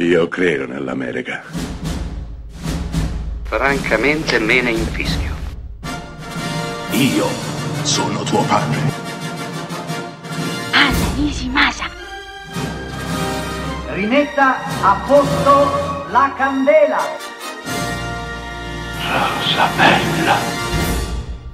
Io credo nell'America. Francamente me ne infischio. Io sono tuo padre. Anna Nishimasa. Rimetta a posto la candela. Rosa bella.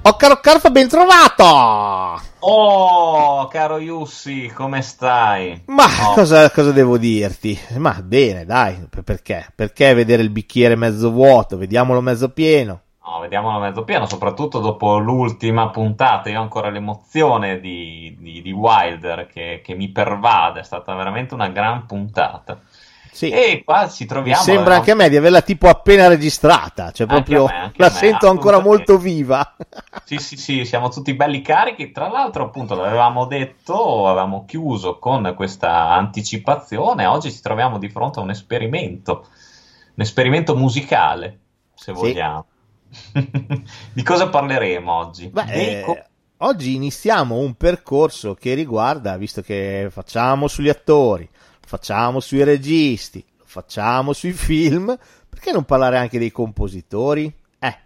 Oh, caro Carfa, ben trovato! Oh, caro Yussi, come stai? Ma oh, cosa devo dirti? Ma bene, dai, perché? Perché vedere il bicchiere mezzo vuoto? Vediamolo mezzo pieno. No, vediamolo mezzo pieno, soprattutto dopo l'ultima puntata. Io ho ancora l'emozione di Wilder che mi pervade. È stata veramente una gran puntata. Sì. E qua ci troviamo. Mi sembra anche a me di averla tipo appena registrata, cioè proprio la sento ancora molto viva. Sì, siamo tutti belli carichi. Tra l'altro, appunto, l'avevamo detto, avevamo chiuso con questa anticipazione. Oggi ci troviamo di fronte a un esperimento musicale, se vogliamo. Di cosa parleremo oggi? Oggi iniziamo un percorso che riguarda, visto che facciamo sugli attori, facciamo sui registi, facciamo sui film, perché non parlare anche dei compositori?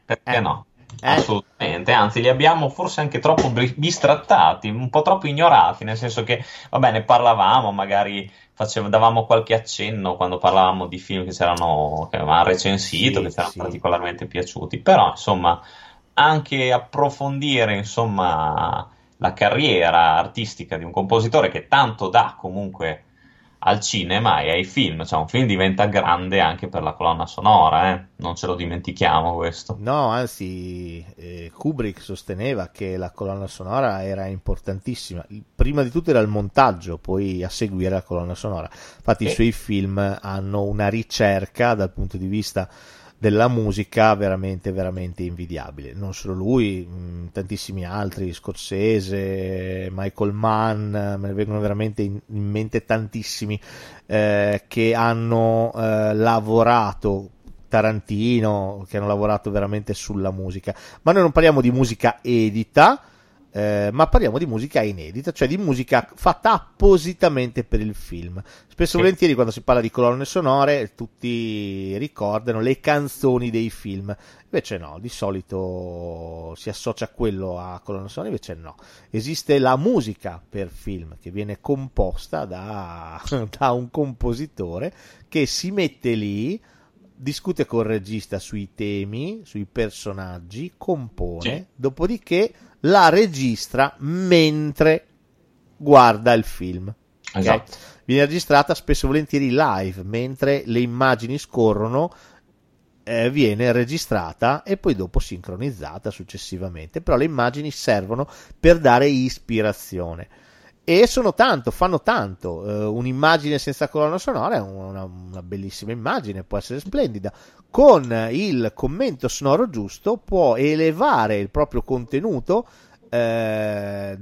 Perché no? Assolutamente, anzi li abbiamo forse anche troppo bistrattati, un po' troppo ignorati, nel senso che, vabbè, ne parlavamo, magari davamo qualche accenno quando parlavamo di film che avevano recensito, che c'erano particolarmente piaciuti, però insomma anche approfondire la carriera artistica di un compositore che tanto dà comunque al cinema e ai film, un film diventa grande anche per la colonna sonora, non ce lo dimentichiamo questo. No, anzi, Kubrick sosteneva che la colonna sonora era importantissima, prima di tutto era il montaggio, poi a seguire la colonna sonora, infatti i suoi film hanno una ricerca dal punto di vista della musica veramente veramente invidiabile, non solo lui, tantissimi altri, Scorsese, Michael Mann, me ne vengono veramente in mente tantissimi che hanno lavorato, Tarantino, che hanno lavorato veramente sulla musica, ma noi non parliamo di musica edita, ma parliamo di musica inedita, cioè di musica fatta appositamente per il film. Spesso volentieri quando si parla di colonne sonore tutti ricordano le canzoni dei film, invece no, di solito si associa quello a colonne sonore, invece no, esiste la musica per film che viene composta da un compositore che si mette lì, discute col regista sui temi, sui personaggi, compone, dopodiché la registra mentre guarda il film. Esatto. Viene registrata spesso volentieri live, mentre le immagini scorrono, viene registrata e poi dopo sincronizzata successivamente, però le immagini servono per dare ispirazione. E fanno tanto, un'immagine senza colonna sonora è una bellissima immagine, può essere splendida, con il commento sonoro giusto può elevare il proprio contenuto del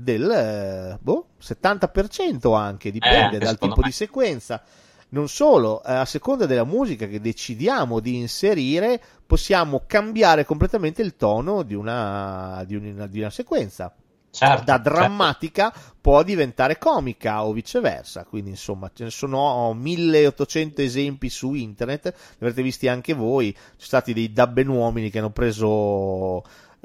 70%, anche dipende dal tipo di sequenza. Non solo, a seconda della musica che decidiamo di inserire possiamo cambiare completamente il tono di una sequenza. Certo, da drammatica può diventare comica o viceversa, quindi insomma ce ne sono 1800 esempi su internet, li avrete visti anche voi, ci sono stati dei dabbenuomini che hanno preso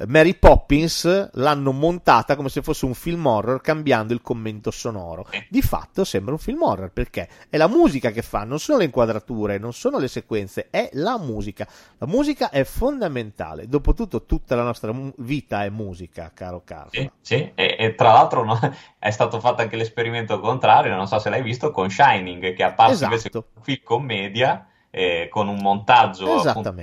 Mary Poppins, l'hanno montata come se fosse un film horror cambiando il commento sonoro, di fatto sembra un film horror perché è la musica che fa, non sono le inquadrature, non sono le sequenze, è la musica. La musica è fondamentale, dopotutto tutta la nostra vita è musica, caro Carlo. Sì. E tra l'altro è stato fatto anche l'esperimento contrario, non so se l'hai visto, con Shining, che è apparso invece un film commedia con un montaggio appunto,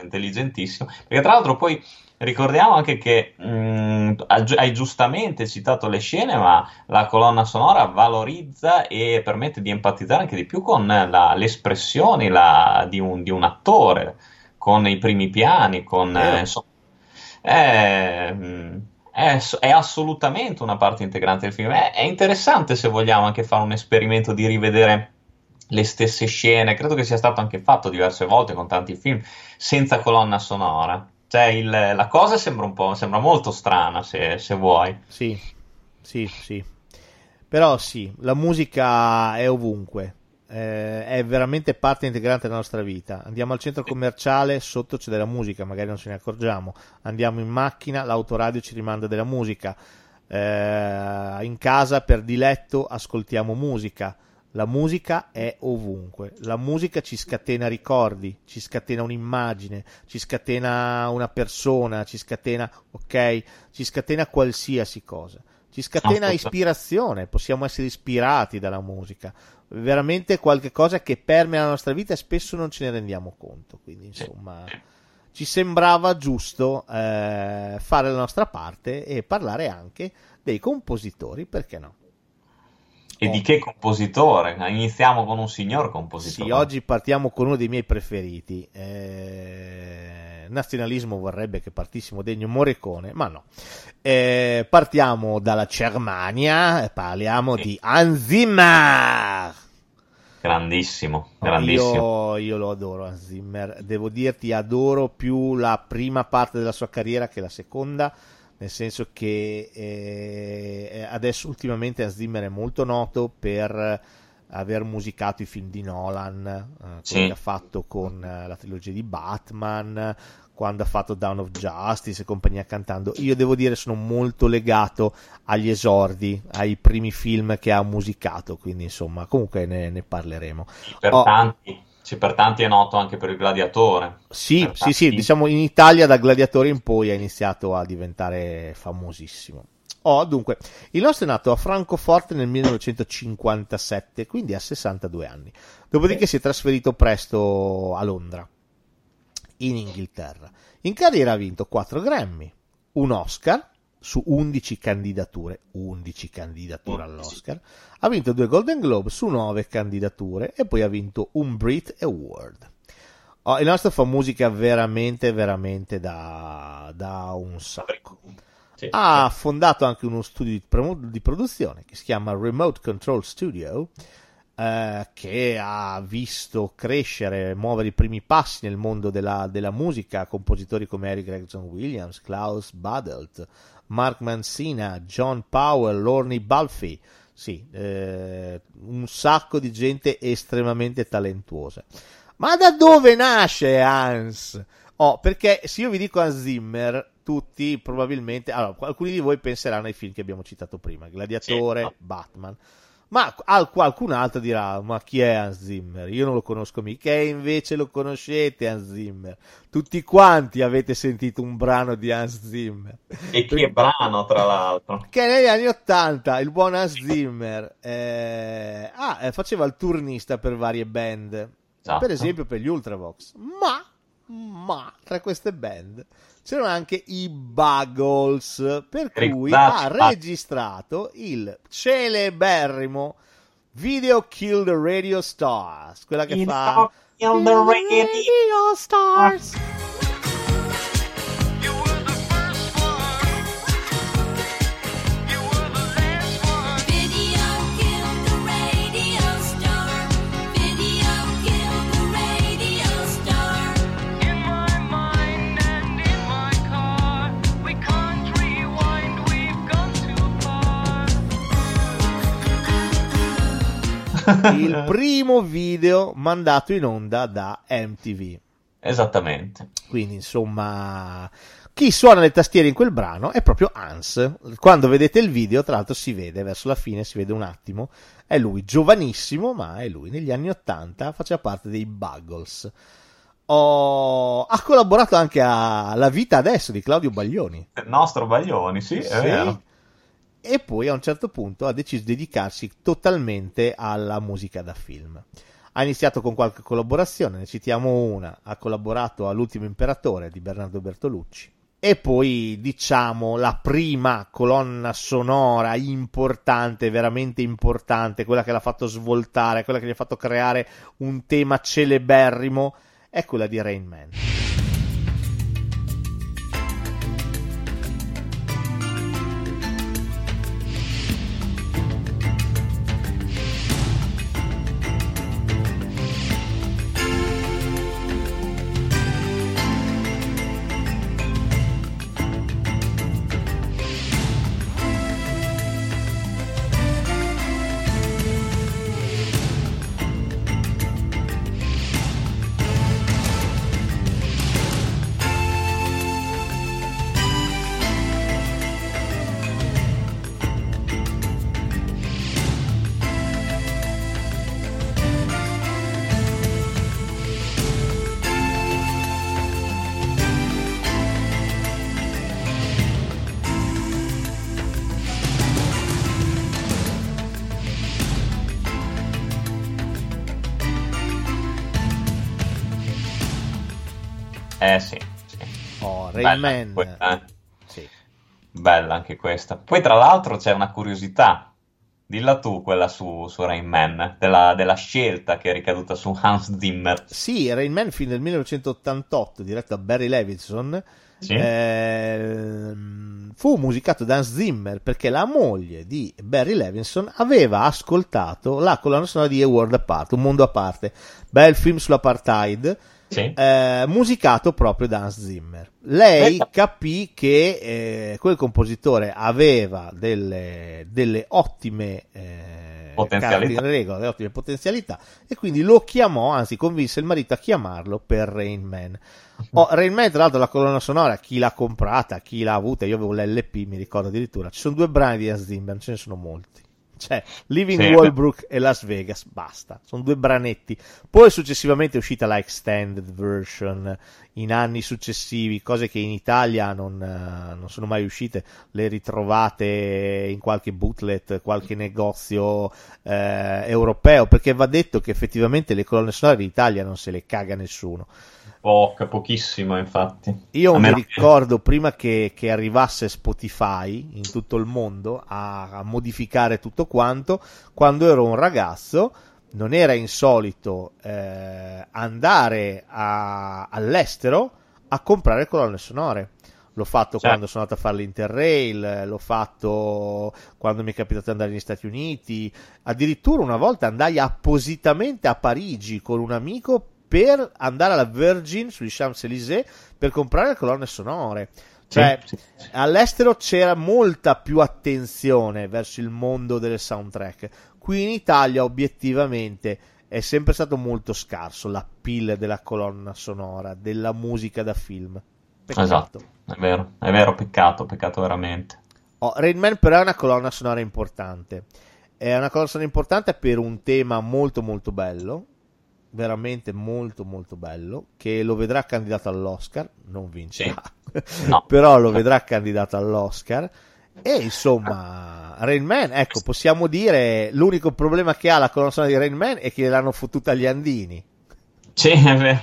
intelligentissimo, perché tra l'altro poi ricordiamo anche che hai giustamente citato le scene, ma la colonna sonora valorizza e permette di empatizzare anche di più con le espressioni di un attore, con i primi piani, è assolutamente una parte integrante del film. È interessante, se vogliamo, anche fare un esperimento di rivedere le stesse scene, credo che sia stato anche fatto diverse volte con tanti film, senza colonna sonora. Cioè la cosa sembra molto strana, se vuoi. Sì. Però la musica è ovunque. è veramente parte integrante della nostra vita. Andiamo al centro commerciale, sotto c'è della musica, magari non ce ne accorgiamo. Andiamo in macchina, l'autoradio ci rimanda della musica. In casa per diletto ascoltiamo musica. La musica è ovunque. La musica ci scatena ricordi, ci scatena un'immagine, ci scatena una persona, ci scatena, ok, ci scatena qualsiasi cosa. Ci scatena ispirazione, possiamo essere ispirati dalla musica. Veramente qualche cosa che permea la nostra vita e spesso non ce ne rendiamo conto. Quindi, insomma, ci sembrava giusto fare la nostra parte e parlare anche dei compositori, perché no? E di che compositore? Iniziamo con un signor compositore. Sì, oggi partiamo con uno dei miei preferiti. Nazionalismo vorrebbe che partissimo degno Morricone, ma no. Partiamo dalla Germania e parliamo di Hans Zimmer. Grandissimo, grandissimo. Io lo adoro Hans Zimmer. Devo dirti, adoro più la prima parte della sua carriera che la seconda. Nel senso che adesso ultimamente Hans Zimmer è molto noto per aver musicato i film di Nolan, che ha fatto con la trilogia di Batman, quando ha fatto Dawn of Justice e compagnia cantando. Io devo dire sono molto legato agli esordi, ai primi film che ha musicato, quindi insomma comunque ne parleremo. Per tanti è noto anche per Il Gladiatore. Sì, diciamo in Italia da Gladiatore in poi è iniziato a diventare famosissimo. Dunque, il nostro è nato a Francoforte nel 1957, quindi a 62 anni. Dopodiché si è trasferito presto a Londra, in Inghilterra. In carriera ha vinto 4 Grammy, un Oscar su 11 candidature, 11 candidature all'Oscar, ha vinto 2 Golden Globe su 9 candidature e poi ha vinto un Brit Award. Il nostro fa musica veramente, veramente da un sacco. Ha fondato anche uno studio di produzione che si chiama Remote Control Studio, che ha visto crescere, muovere i primi passi nel mondo della musica compositori come Eric Gregson Williams, Klaus Badelt, Mark Mancina, John Powell, Lorne Balfe, un sacco di gente estremamente talentuosa. Ma da dove nasce Hans? Perché se io vi dico Hans Zimmer, tutti probabilmente, alcuni di voi penseranno ai film che abbiamo citato prima, Gladiatore, Batman, ma qualcun altro dirà, ma chi è Hans Zimmer? Io non lo conosco mica. E invece lo conoscete Hans Zimmer, tutti quanti avete sentito un brano di Hans Zimmer. E che brano, tra l'altro, che negli anni 80 il buon Hans Zimmer faceva il turnista per varie band, per esempio per gli Ultravox, ma tra queste band c'erano anche i Buggles, per cui ha registrato il celeberrimo Video Kill the Radio Stars, quella che fa Kill the Radio Stars. Il primo video mandato in onda da MTV. Esattamente. Quindi, insomma, chi suona le tastiere in quel brano è proprio Hans. Quando vedete il video, tra l'altro, si vede verso la fine, si vede un attimo. È lui, giovanissimo, ma è lui. Negli anni 80 faceva parte dei Buggles. Ha collaborato anche a La vita adesso di Claudio Baglioni. Il nostro Baglioni, sì. È vero. E poi a un certo punto ha deciso di dedicarsi totalmente alla musica da film. Ha iniziato con qualche collaborazione, ne citiamo una, ha collaborato all'Ultimo Imperatore di Bernardo Bertolucci e poi diciamo la prima colonna sonora importante, veramente importante, quella che l'ha fatto svoltare, quella che gli ha fatto creare un tema celeberrimo, è quella di Rain Man. Sì, sì. Oh, Rain Man. Sì. Bella anche questa. Poi tra l'altro c'è una curiosità, dilla tu quella su Rain Man, della scelta che è ricaduta su Hans Zimmer. Sì, Rain Man, film del 1988, diretto da Barry Levinson. Sì. Fu musicato da Hans Zimmer perché la moglie di Barry Levinson aveva ascoltato la colonna sonora di A World Apart, Un Mondo a Parte, bel film sull'apartheid, sì. Musicato proprio da Hans Zimmer. Lei capì che quel compositore aveva delle ottime potenzialità. Delle ottime potenzialità, e quindi lo chiamò, anzi convinse il marito a chiamarlo per Rain Man. Rain Man, tra l'altro, la colonna sonora, chi l'ha comprata, chi l'ha avuta, io avevo l'LP, mi ricordo addirittura, ci sono 2 brani di Hans Zimmer, ce ne sono molti, cioè Living Walbrook e Las Vegas, basta, sono 2 branetti. Poi successivamente è uscita la extended version in anni successivi, cose che in Italia non sono mai uscite, le ritrovate in qualche booklet, qualche negozio europeo, perché va detto che effettivamente le colonne sonore in Italia non se le caga nessuno. Pochissimo, infatti. Io mi ricordo prima che arrivasse Spotify in tutto il mondo a modificare tutto quanto, quando ero un ragazzo non era insolito andare all'estero a comprare colonne sonore. L'ho fatto quando sono andato a fare l'Interrail, l'ho fatto quando mi è capitato di andare negli Stati Uniti, addirittura una volta andai appositamente a Parigi con un amico per andare alla Virgin sugli Champs-Élysées per comprare le colonne sonore. Cioè, sì. All'estero c'era molta più attenzione verso il mondo delle soundtrack. Qui in Italia, obiettivamente, è sempre stato molto scarso l'appeal della colonna sonora, della musica da film. Peccato. Esatto, è vero, peccato veramente. Rain Man però è una colonna sonora importante. È una colonna sonora importante per un tema molto molto bello, veramente molto molto bello, che lo vedrà candidato all'Oscar, non vincerà, sì. No. Però lo vedrà candidato all'Oscar, e insomma Rain Man, ecco, possiamo dire l'unico problema che ha la colonna sonora di Rain Man è che l'hanno fottuta gli andini. Sì, è vero.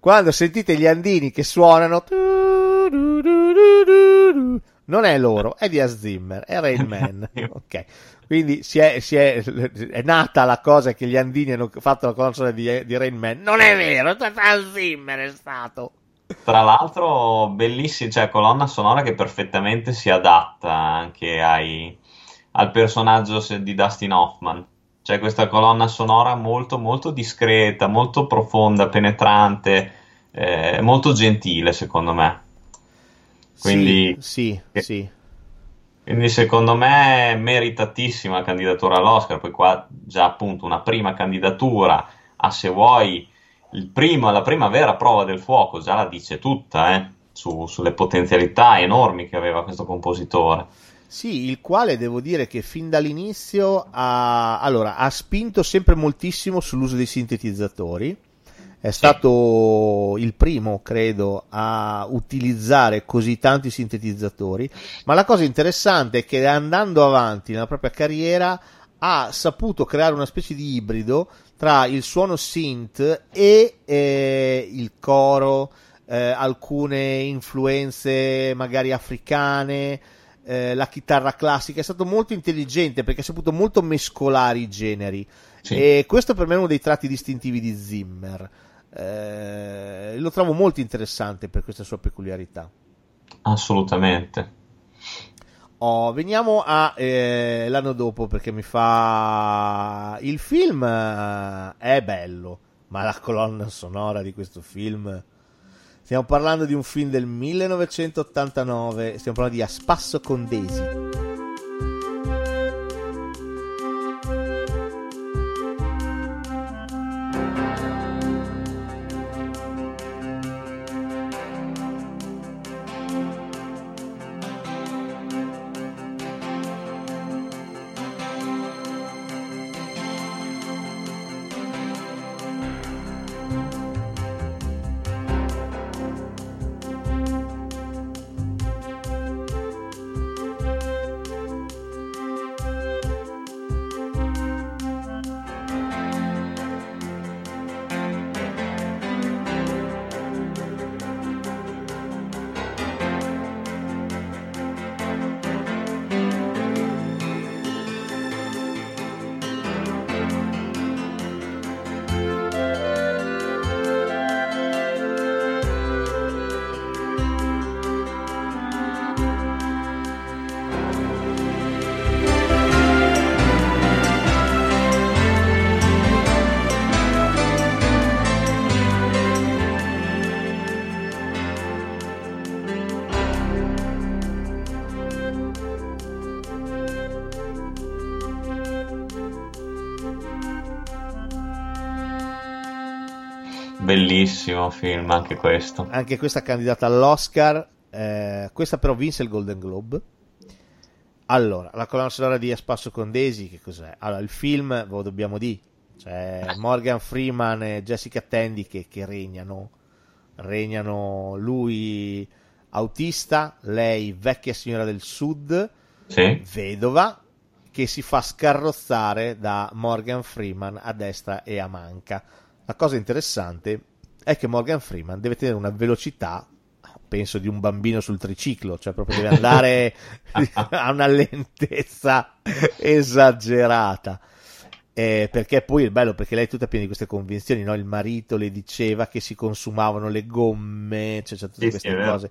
Quando sentite gli andini che suonano, non è loro, è di Hans Zimmer, è Rain Man. Ok. Quindi è nata la cosa che gli andini hanno fatto la colonna sonora di Rain Man. Non è vero, Hans Zimmer è stato. Tra l'altro bellissima, cioè colonna sonora che perfettamente si adatta anche al personaggio di Dustin Hoffman. Cioè questa colonna sonora molto molto discreta, molto profonda, penetrante, molto gentile secondo me. Quindi sì. Quindi secondo me meritatissima candidatura all'Oscar, poi qua già appunto una prima candidatura a, se vuoi, la prima vera prova del fuoco, già la dice tutta sulle potenzialità enormi che aveva questo compositore. Sì, il quale devo dire che fin dall'inizio ha spinto sempre moltissimo sull'uso dei sintetizzatori. È stato il primo, credo, a utilizzare così tanti sintetizzatori, ma la cosa interessante è che andando avanti nella propria carriera ha saputo creare una specie di ibrido tra il suono synth e il coro, alcune influenze magari africane, la chitarra classica. È stato molto intelligente perché ha saputo molto mescolare i generi, sì. E questo per me è uno dei tratti distintivi di Zimmer. Lo trovo molto interessante per questa sua peculiarità, assolutamente. Veniamo a l'anno dopo, perché il film è bello, ma la colonna sonora di questo film, stiamo parlando di un film del 1989, stiamo parlando di A spasso con Daisy. Bellissimo film anche questo. Anche questa candidata all'Oscar, questa però vinse il Golden Globe. Allora, la colonna sonora di A spasso con Daisy, che cos'è? Allora, il film, ve lo dobbiamo dire, cioè Morgan Freeman e Jessica Tandy che regnano. Regnano lui autista, lei vecchia signora del sud, sì, vedova, che si fa scarrozzare da Morgan Freeman a destra e a manca. La cosa interessante è che Morgan Freeman deve tenere una velocità, penso, di un bambino sul triciclo, cioè proprio deve andare a una lentezza esagerata. Perché poi è bello, perché lei è tutta piena di queste convinzioni, no? Il marito le diceva che si consumavano le gomme, cioè tutte queste cose.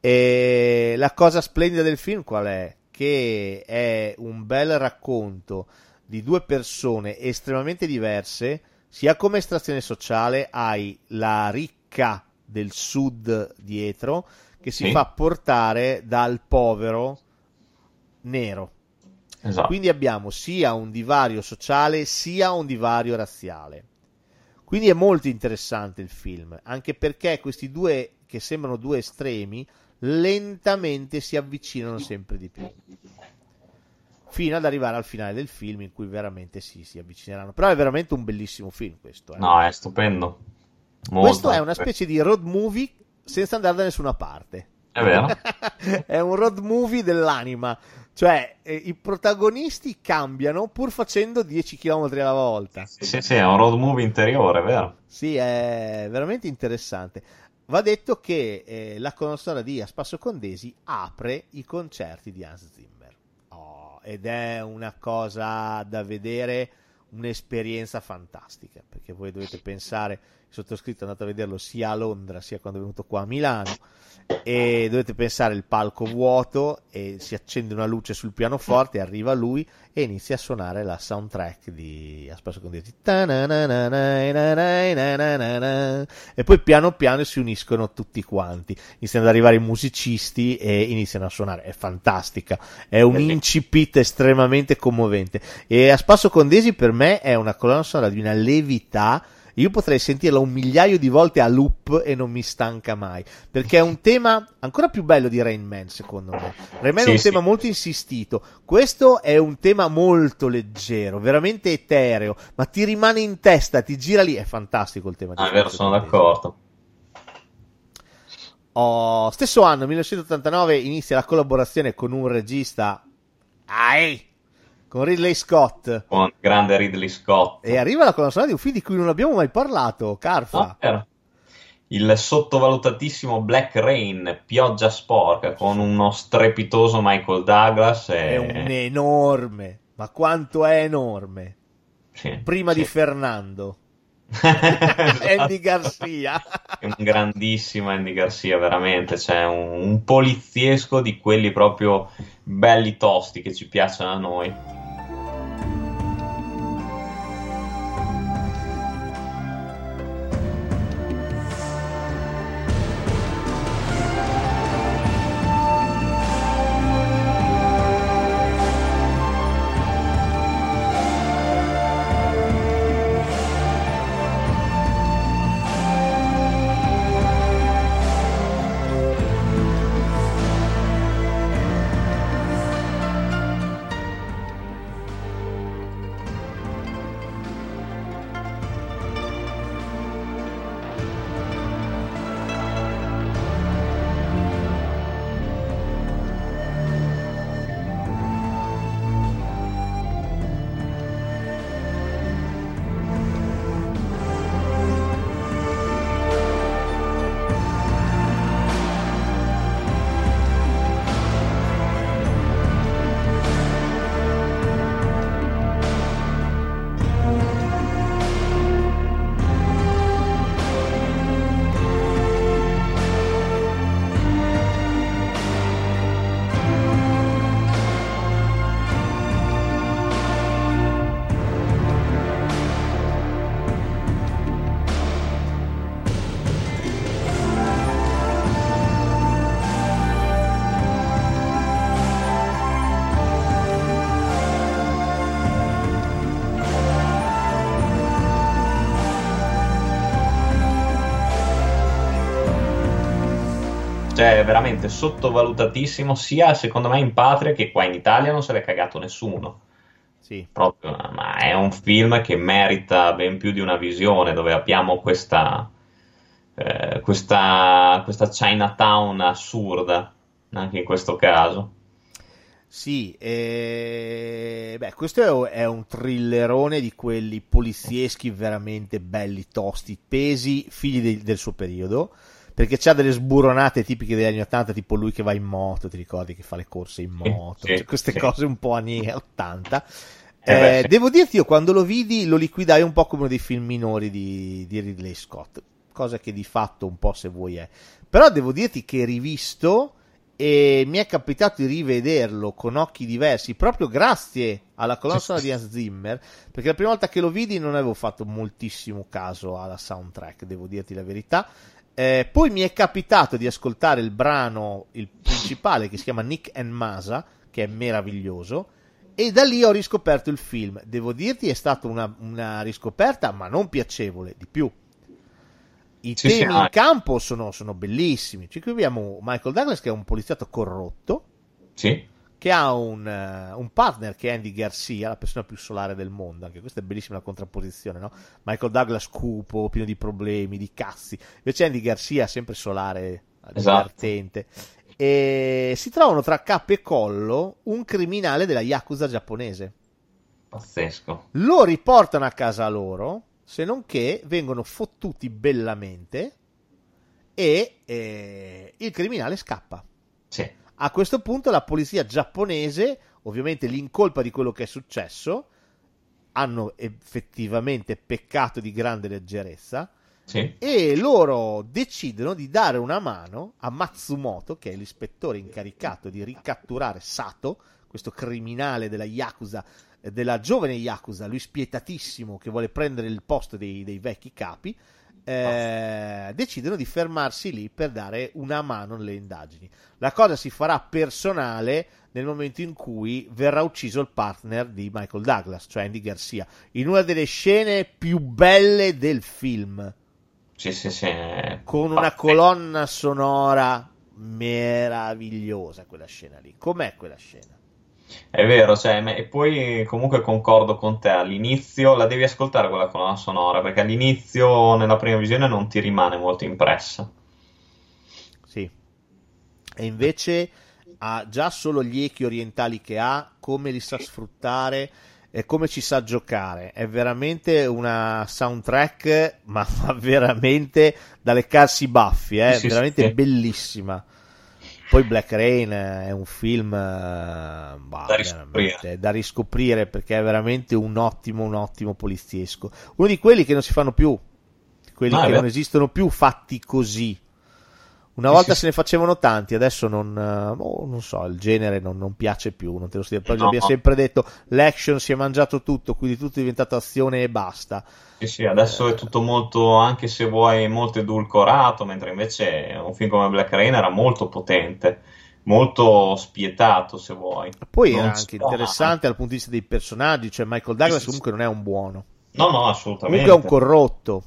E la cosa splendida del film qual è? Che è un bel racconto di due persone estremamente diverse, sia come estrazione sociale, hai la ricca del sud dietro che si fa portare dal povero nero. Esatto. Quindi abbiamo sia un divario sociale sia un divario razziale, quindi è molto interessante il film, anche perché questi due che sembrano due estremi lentamente si avvicinano sempre di più fino ad arrivare al finale del film, in cui veramente si avvicineranno. Però è veramente un bellissimo film questo, eh? No, è stupendo, molto. Questo è una specie di road movie senza andare da nessuna parte, è vero. È un road movie dell'anima. Cioè, i protagonisti cambiano pur facendo 10 km alla volta. Sì, è un road movie interiore, vero? Sì, è veramente interessante. Va detto che la colonna sonora di A spasso con Daisy apre i concerti di Hans Zimmer. Oh, ed è una cosa da vedere, un'esperienza fantastica, perché voi dovete pensare, il sottoscritto è andato a vederlo sia a Londra sia quando è venuto qua a Milano, e dovete pensare il palco vuoto e si accende una luce sul pianoforte, arriva lui e inizia a suonare la soundtrack di A spasso con Daisy e poi piano piano si uniscono tutti quanti, iniziano ad arrivare i musicisti e iniziano a suonare. È fantastica, è un incipit estremamente commovente, e A spasso con Daisy per me è una colonna sonora di una levità. Io potrei sentirla un migliaio di volte a loop e non mi stanca mai, perché è un tema ancora più bello di Rain Man, secondo me. Rain Man è un tema molto insistito, questo è un tema molto leggero, veramente etereo, ma ti rimane in testa, ti gira lì, è fantastico il tema. Ah, è vero, sono d'accordo. Oh, stesso anno, 1989, inizia la collaborazione con un regista, con Ridley Scott, con grande Ridley Scott, e arriva la colonna sonora di un film di cui non abbiamo mai parlato, Carfa, il sottovalutatissimo Black Rain, pioggia sporca, con uno strepitoso Michael Douglas è un enorme, ma quanto è enorme, prima di Fernando Andy Garcia, è un grandissimo Andy Garcia, veramente, cioè un poliziesco di quelli proprio belli tosti che ci piacciono a noi. Cioè è veramente sottovalutatissimo, sia secondo me in patria che qua in Italia non se l'è cagato nessuno. Sì. Proprio, ma è un film che merita ben più di una visione, dove abbiamo questa Chinatown assurda anche in questo caso. Sì, questo è un thrillerone di quelli polizieschi veramente belli, tosti, tesi, figli del suo periodo, perché c'ha delle sburonate tipiche degli anni 80, tipo lui che va in moto, ti ricordi, che fa le corse in moto, sì, cioè, queste cose un po' anni 80. Sì. Devo dirti, io quando lo vidi lo liquidai un po' come uno dei film minori di Ridley Scott, cosa che di fatto un po' se vuoi è, però devo dirti che rivisto, e mi è capitato di rivederlo con occhi diversi proprio grazie alla colonna sonora di Hans Zimmer, perché la prima volta che lo vidi non avevo fatto moltissimo caso alla soundtrack, devo dirti la verità. Poi mi è capitato di ascoltare il brano, il principale, che si chiama Nick and Masa, che è meraviglioso, e da lì ho riscoperto il film. Devo dirti, è stata una riscoperta, ma non piacevole, di più. I temi in campo sono bellissimi. Cioè, qui abbiamo Michael Douglas, che è un poliziotto corrotto, sì, che ha un partner che è Andy Garcia, la persona più solare del mondo. Anche questa è bellissima la contrapposizione, no? Michael Douglas cupo, pieno di problemi, di cazzi, invece Andy Garcia sempre solare, divertente. Esatto. E si trovano tra capo e collo un criminale della Yakuza giapponese. Pazzesco. Lo riportano a casa loro, se non che vengono fottuti bellamente e il criminale scappa. Sì. A questo punto la polizia giapponese, ovviamente l'incolpa di quello che è successo, hanno effettivamente peccato di grande leggerezza, sì, e loro decidono di dare una mano a Matsumoto, che è l'ispettore incaricato di ricatturare Sato, questo criminale della giovane Yakuza, lui spietatissimo che vuole prendere il posto dei vecchi capi. Decidono di fermarsi lì per dare una mano nelle indagini. La cosa si farà personale nel momento in cui verrà ucciso il partner di Michael Douglas, cioè Andy Garcia, in una delle scene più belle del film. Sì. Con una colonna sonora meravigliosa, quella scena lì. Com'è quella scena? È vero, cioè, e poi comunque concordo con te, all'inizio la devi ascoltare quella colonna sonora, perché all'inizio nella prima visione non ti rimane molto impressa. Sì. E invece ha già solo gli echi orientali che ha, come li sa sfruttare e come ci sa giocare. È veramente una soundtrack, ma veramente da leccarsi i baffi, eh? Sì, veramente sì. Bellissima. Poi Black Rain è un film da riscoprire, perché è veramente un ottimo poliziesco, uno di quelli che non si fanno più, quelli che non esistono più fatti così. Una volta se ne facevano tanti, adesso non so, il genere non piace più, non te lo so dire, però abbiamo sempre detto l'action si è mangiato tutto, quindi tutto è diventato azione e basta. Sì, adesso è tutto molto, anche se vuoi, molto edulcorato, mentre invece un film come Black Rain era molto potente, molto spietato se vuoi. Poi era anche interessante dal punto di vista dei personaggi, cioè Michael Douglas comunque non è un buono. No, assolutamente. Comunque è un corrotto.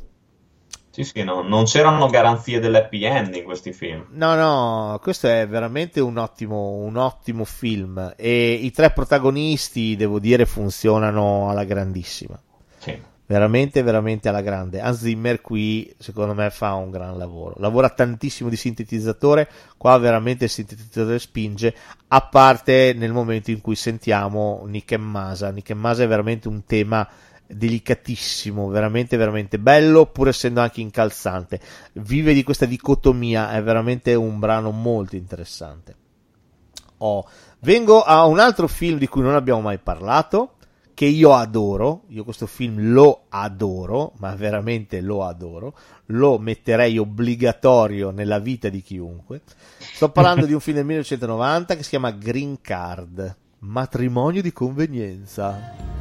Sì, no, non c'erano garanzie dell'happy end in questi film. No, questo è veramente un ottimo film, e i tre protagonisti, devo dire, funzionano alla grandissima. Sì. Veramente, veramente alla grande. Hans Zimmer qui, secondo me, fa un gran lavoro. Lavora tantissimo di sintetizzatore, qua veramente il sintetizzatore spinge, a parte nel momento in cui sentiamo Nick and Masa. Nick and Masa è veramente un tema delicatissimo, veramente veramente bello, pur essendo anche incalzante, vive di questa dicotomia. È veramente un brano molto interessante. Vengo a un altro film di cui non abbiamo mai parlato, che io adoro. Io questo film lo adoro, ma veramente lo adoro, lo metterei obbligatorio nella vita di chiunque. Sto parlando di un film del 1990 che si chiama Green Card, matrimonio di convenienza.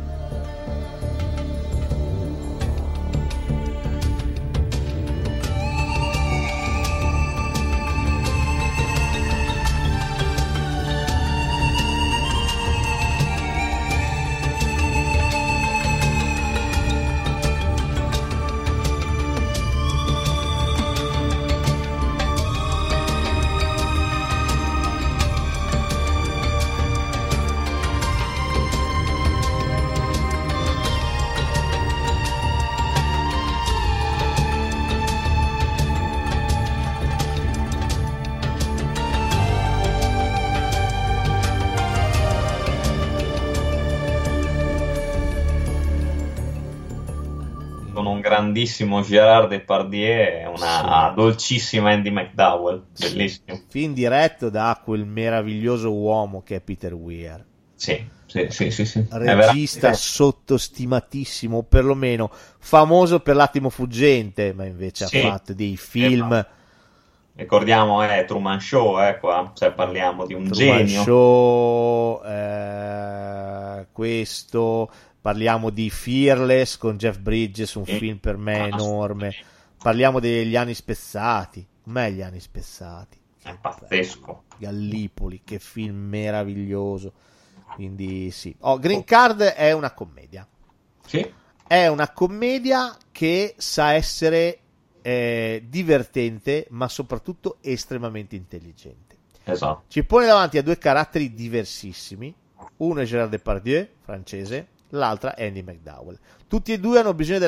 grandissimo Gérard Depardieu e una dolcissima Andy McDowell, bellissimo. Film diretto da quel meraviglioso uomo che è Peter Weir. Sì. Regista sottostimatissimo, perlomeno famoso per L'attimo fuggente, ma invece ha fatto dei film. Ricordiamo Truman Show, qua, cioè, parliamo di un Truman genio. Show, questo, parliamo di Fearless con Jeff Bridges, un film per me enorme. Parliamo degli anni spezzati, com'è gli anni spezzati? È pazzesco. Gallipoli, che film meraviglioso. Quindi sì. Green Card è una commedia. Sì. È una commedia che sa essere divertente, ma soprattutto estremamente intelligente. Esatto. Ci pone davanti a due caratteri diversissimi. Uno è Gérard Depardieu, francese, l'altra è Andy McDowell. Tutti e due hanno bisogno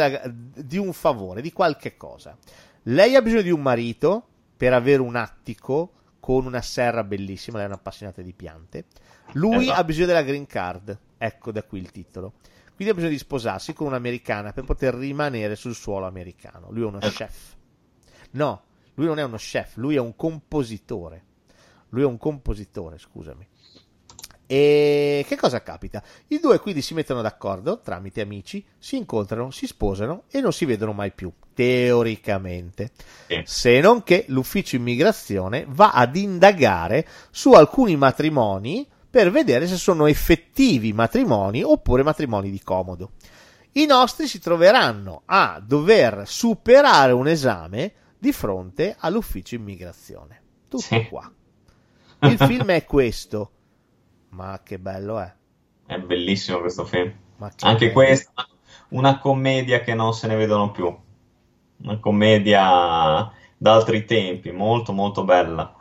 di un favore, di qualche cosa. Lei ha bisogno di un marito per avere un attico con una serra bellissima, lei è un'appassionata di piante. Lui ha bisogno della green card, ecco da qui il titolo. Quindi ha bisogno di sposarsi con un'americana per poter rimanere sul suolo americano. Lui è uno chef. No, lui non è uno chef, lui è un compositore. Lui è un compositore, scusami. E che cosa capita? I due quindi si mettono d'accordo tramite amici, si incontrano, si sposano e non si vedono mai più, teoricamente. Se non che l'ufficio immigrazione va ad indagare su alcuni matrimoni per vedere se sono effettivi matrimoni oppure matrimoni di comodo. I nostri si troveranno a dover superare un esame di fronte all'ufficio immigrazione. Tutto qua. Il film è questo. Ma che bello è! È bellissimo questo film. Anche questa, una commedia che non se ne vedono più. Una commedia d'altri tempi, molto molto bella.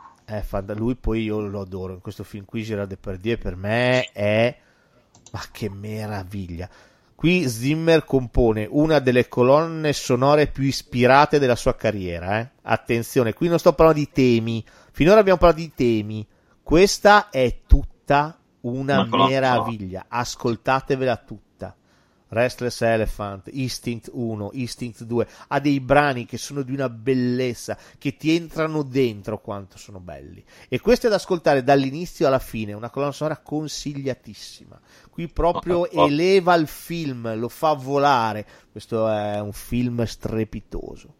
Lui poi io lo adoro. In questo film qui Gérard Depardieu per me è... Ma che meraviglia! Qui Zimmer compone una delle colonne sonore più ispirate della sua carriera. Attenzione, qui non sto parlando di temi. Finora abbiamo parlato di temi. Questa è tutta una meraviglia. Ascoltatevela tutta. Restless Elephant, Instinct 1, Instinct 2, ha dei brani che sono di una bellezza, che ti entrano dentro quanto sono belli, e questo è da ascoltare dall'inizio alla fine, una colonna sonora consigliatissima. Qui proprio eleva il film, lo fa volare. Questo è un film strepitoso,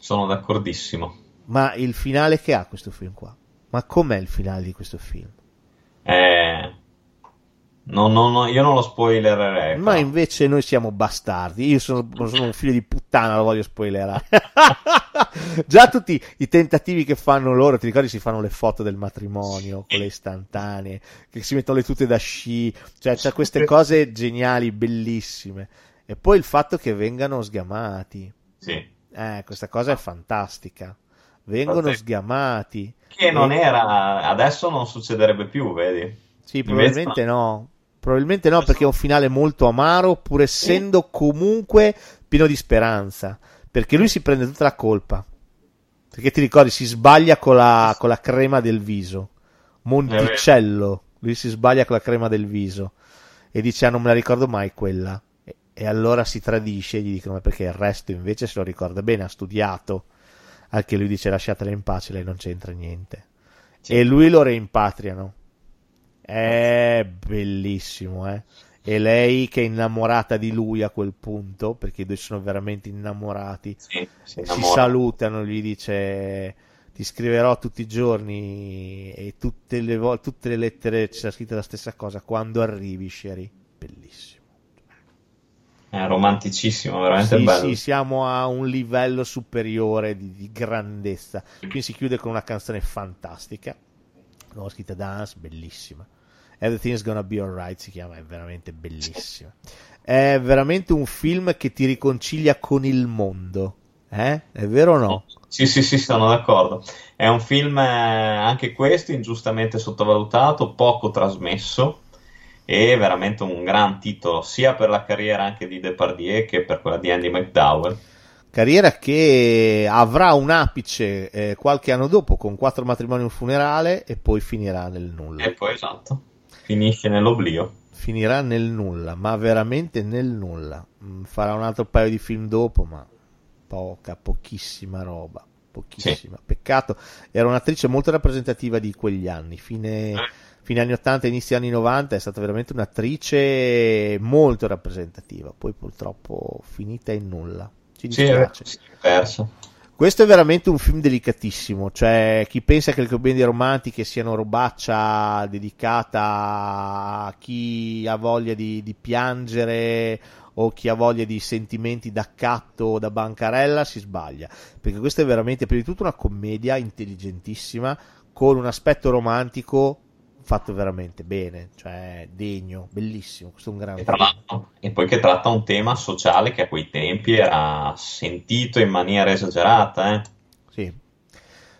sono d'accordissimo. Ma il finale che ha questo film qua, ma com'è il finale di questo film? No, io non lo spoilererei. Ma invece noi siamo bastardi. Io sono un figlio di puttana, lo voglio spoilerare. Già tutti i tentativi che fanno loro, ti ricordi, si fanno le foto del matrimonio con le istantanee, che si mettono le tute da sci, cioè c'ha queste cose geniali, bellissime. E poi il fatto che vengano sgamati. Questa cosa è fantastica. Vengono sgamati. Che non era, adesso non succederebbe più, vedi? Sì, probabilmente no. Probabilmente no, perché è un finale molto amaro, pur essendo comunque pieno di speranza. Perché lui si prende tutta la colpa. Perché ti ricordi, si sbaglia con la crema del viso. Monticello. Lui si sbaglia con la crema del viso. E dice, non me la ricordo mai quella. E allora si tradisce, e gli dicono, ma perché il resto invece se lo ricorda bene, ha studiato. Anche lui dice, lasciatela in pace, lei non c'entra niente. E lui lo rimpatriano. È bellissimo, eh? E lei che è innamorata di lui a quel punto, perché i due sono veramente innamorati, si salutano, gli dice, ti scriverò tutti i giorni, e tutte le lettere c'è scritta la stessa cosa, quando arrivi, Sherry. Bellissimo, è romanticissimo, veramente bello. Sì, siamo a un livello superiore di grandezza. Qui si chiude con una canzone fantastica, scritta da Hans, bellissima. Everything's Gonna Be Alright si chiama, è veramente bellissima. È veramente un film che ti riconcilia con il mondo, è vero o no? Sì, sono d'accordo. È un film, anche questo, ingiustamente sottovalutato, poco trasmesso, e veramente un gran titolo sia per la carriera anche di Depardieu che per quella di Andy McDowell. Carriera che avrà un apice qualche anno dopo con 4 matrimoni e un funerale, e poi finirà nel nulla. E poi Finisce nell'oblio. Finirà nel nulla, ma veramente nel nulla. Farà un altro paio di film dopo, ma pochissima roba. Pochissima. Sì. Peccato. Era un'attrice molto rappresentativa di quegli anni, fine anni 80, inizio anni 90, è stata veramente un'attrice molto rappresentativa. Poi purtroppo finita in nulla. Ci dispiace. Sì, è perso. Questo è veramente un film delicatissimo, cioè chi pensa che le commedie romantiche siano robaccia dedicata a chi ha voglia di piangere o chi ha voglia di sentimenti d'accatto o da bancarella si sbaglia, perché questa è veramente prima di tutto una commedia intelligentissima con un aspetto romantico fatto veramente bene, cioè degno, bellissimo, questo è un grande film. E poi che tratta un tema sociale che a quei tempi era sentito in maniera esagerata, eh?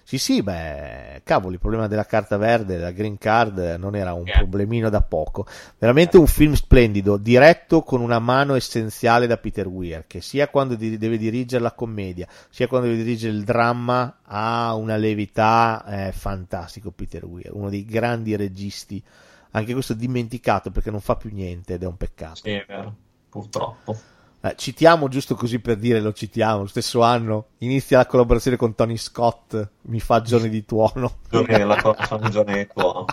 Sì, beh, cavolo, il problema della carta verde, della green card, non era un problemino da poco. Veramente un film splendido, diretto con una mano essenziale da Peter Weir, che sia quando deve dirigere la commedia, sia quando deve dirigere il dramma, ha una levità fantastico Peter Weir, uno dei grandi registi, anche questo dimenticato perché non fa più niente ed è un peccato. Sì, è vero, purtroppo. Citiamo giusto così per dire, lo stesso anno inizia la collaborazione con Tony Scott, mi fa Giorni di Tuono. Giorni di Tuono.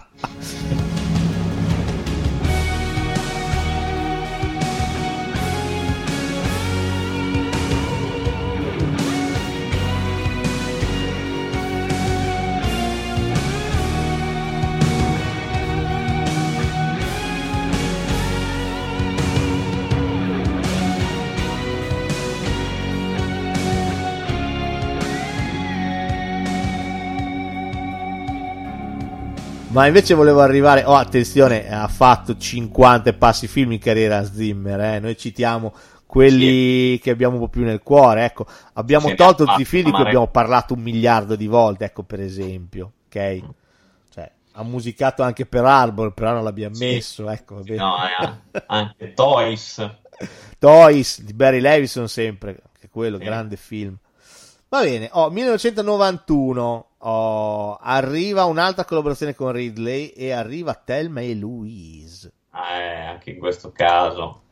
Ma invece volevo arrivare, attenzione, ha fatto 50 passi film in carriera Zimmer, noi citiamo quelli che abbiamo un po' più nel cuore, ecco, abbiamo tolto tutti i film di cui abbiamo parlato 1 miliardo di volte, ecco, per esempio, ok? Cioè, ha musicato anche per Arbor, però non l'abbiamo messo, ecco, va bene. No, anche Toys di Barry Levinson sempre, che è quello, grande film. Va bene, 1991 arriva un'altra collaborazione con Ridley e arriva Thelma e Louise. Anche in questo caso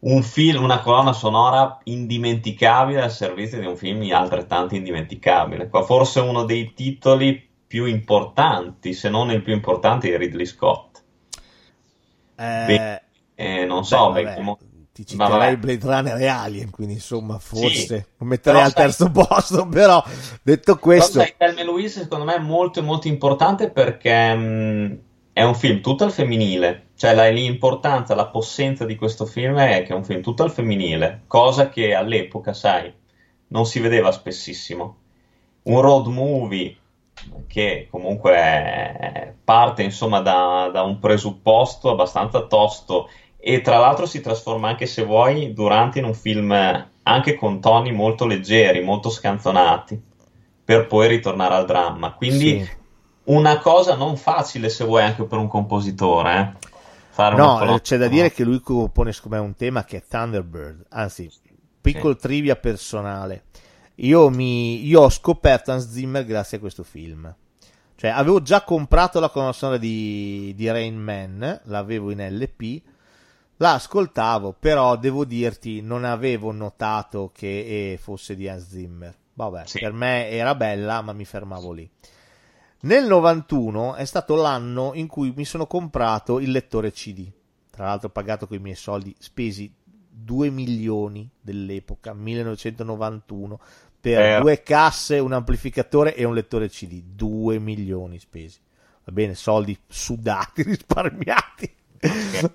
un film, una colonna sonora indimenticabile al servizio di un film altrettanto indimenticabile. Qua forse uno dei titoli più importanti, se non il più importante, di Ridley Scott. Citerei Blade Runner e Alien, quindi insomma forse lo metterei al terzo posto, però detto questo Thelma e Louise secondo me è molto molto importante perché è un film tutto al femminile, cioè l'importanza, la possenza di questo film è che è un film tutto al femminile, cosa che all'epoca, sai, non si vedeva spessissimo, un road movie che comunque parte insomma da un presupposto abbastanza tosto. E tra l'altro si trasforma anche, se vuoi, durante in un film anche con toni molto leggeri, molto scanzonati, per poi ritornare al dramma. Quindi una cosa non facile, se vuoi, anche per un compositore. C'è da dire che lui pone secondo me un tema che è Thunderbird, anzi, piccolo trivia personale. Io ho scoperto Hans Zimmer grazie a questo film. Cioè, avevo già comprato la colonna sonora di Rain Man, l'avevo in LP, la ascoltavo, però devo dirti non avevo notato che fosse di Hans Zimmer. Vabbè, per me era bella, ma mi fermavo lì. Nel 91 è stato l'anno in cui mi sono comprato il lettore CD, tra l'altro pagato con i miei soldi, spesi 2 milioni dell'epoca, 1991, per 2 casse, un amplificatore e un lettore CD. 2 milioni spesi, va bene, soldi sudati, risparmiati.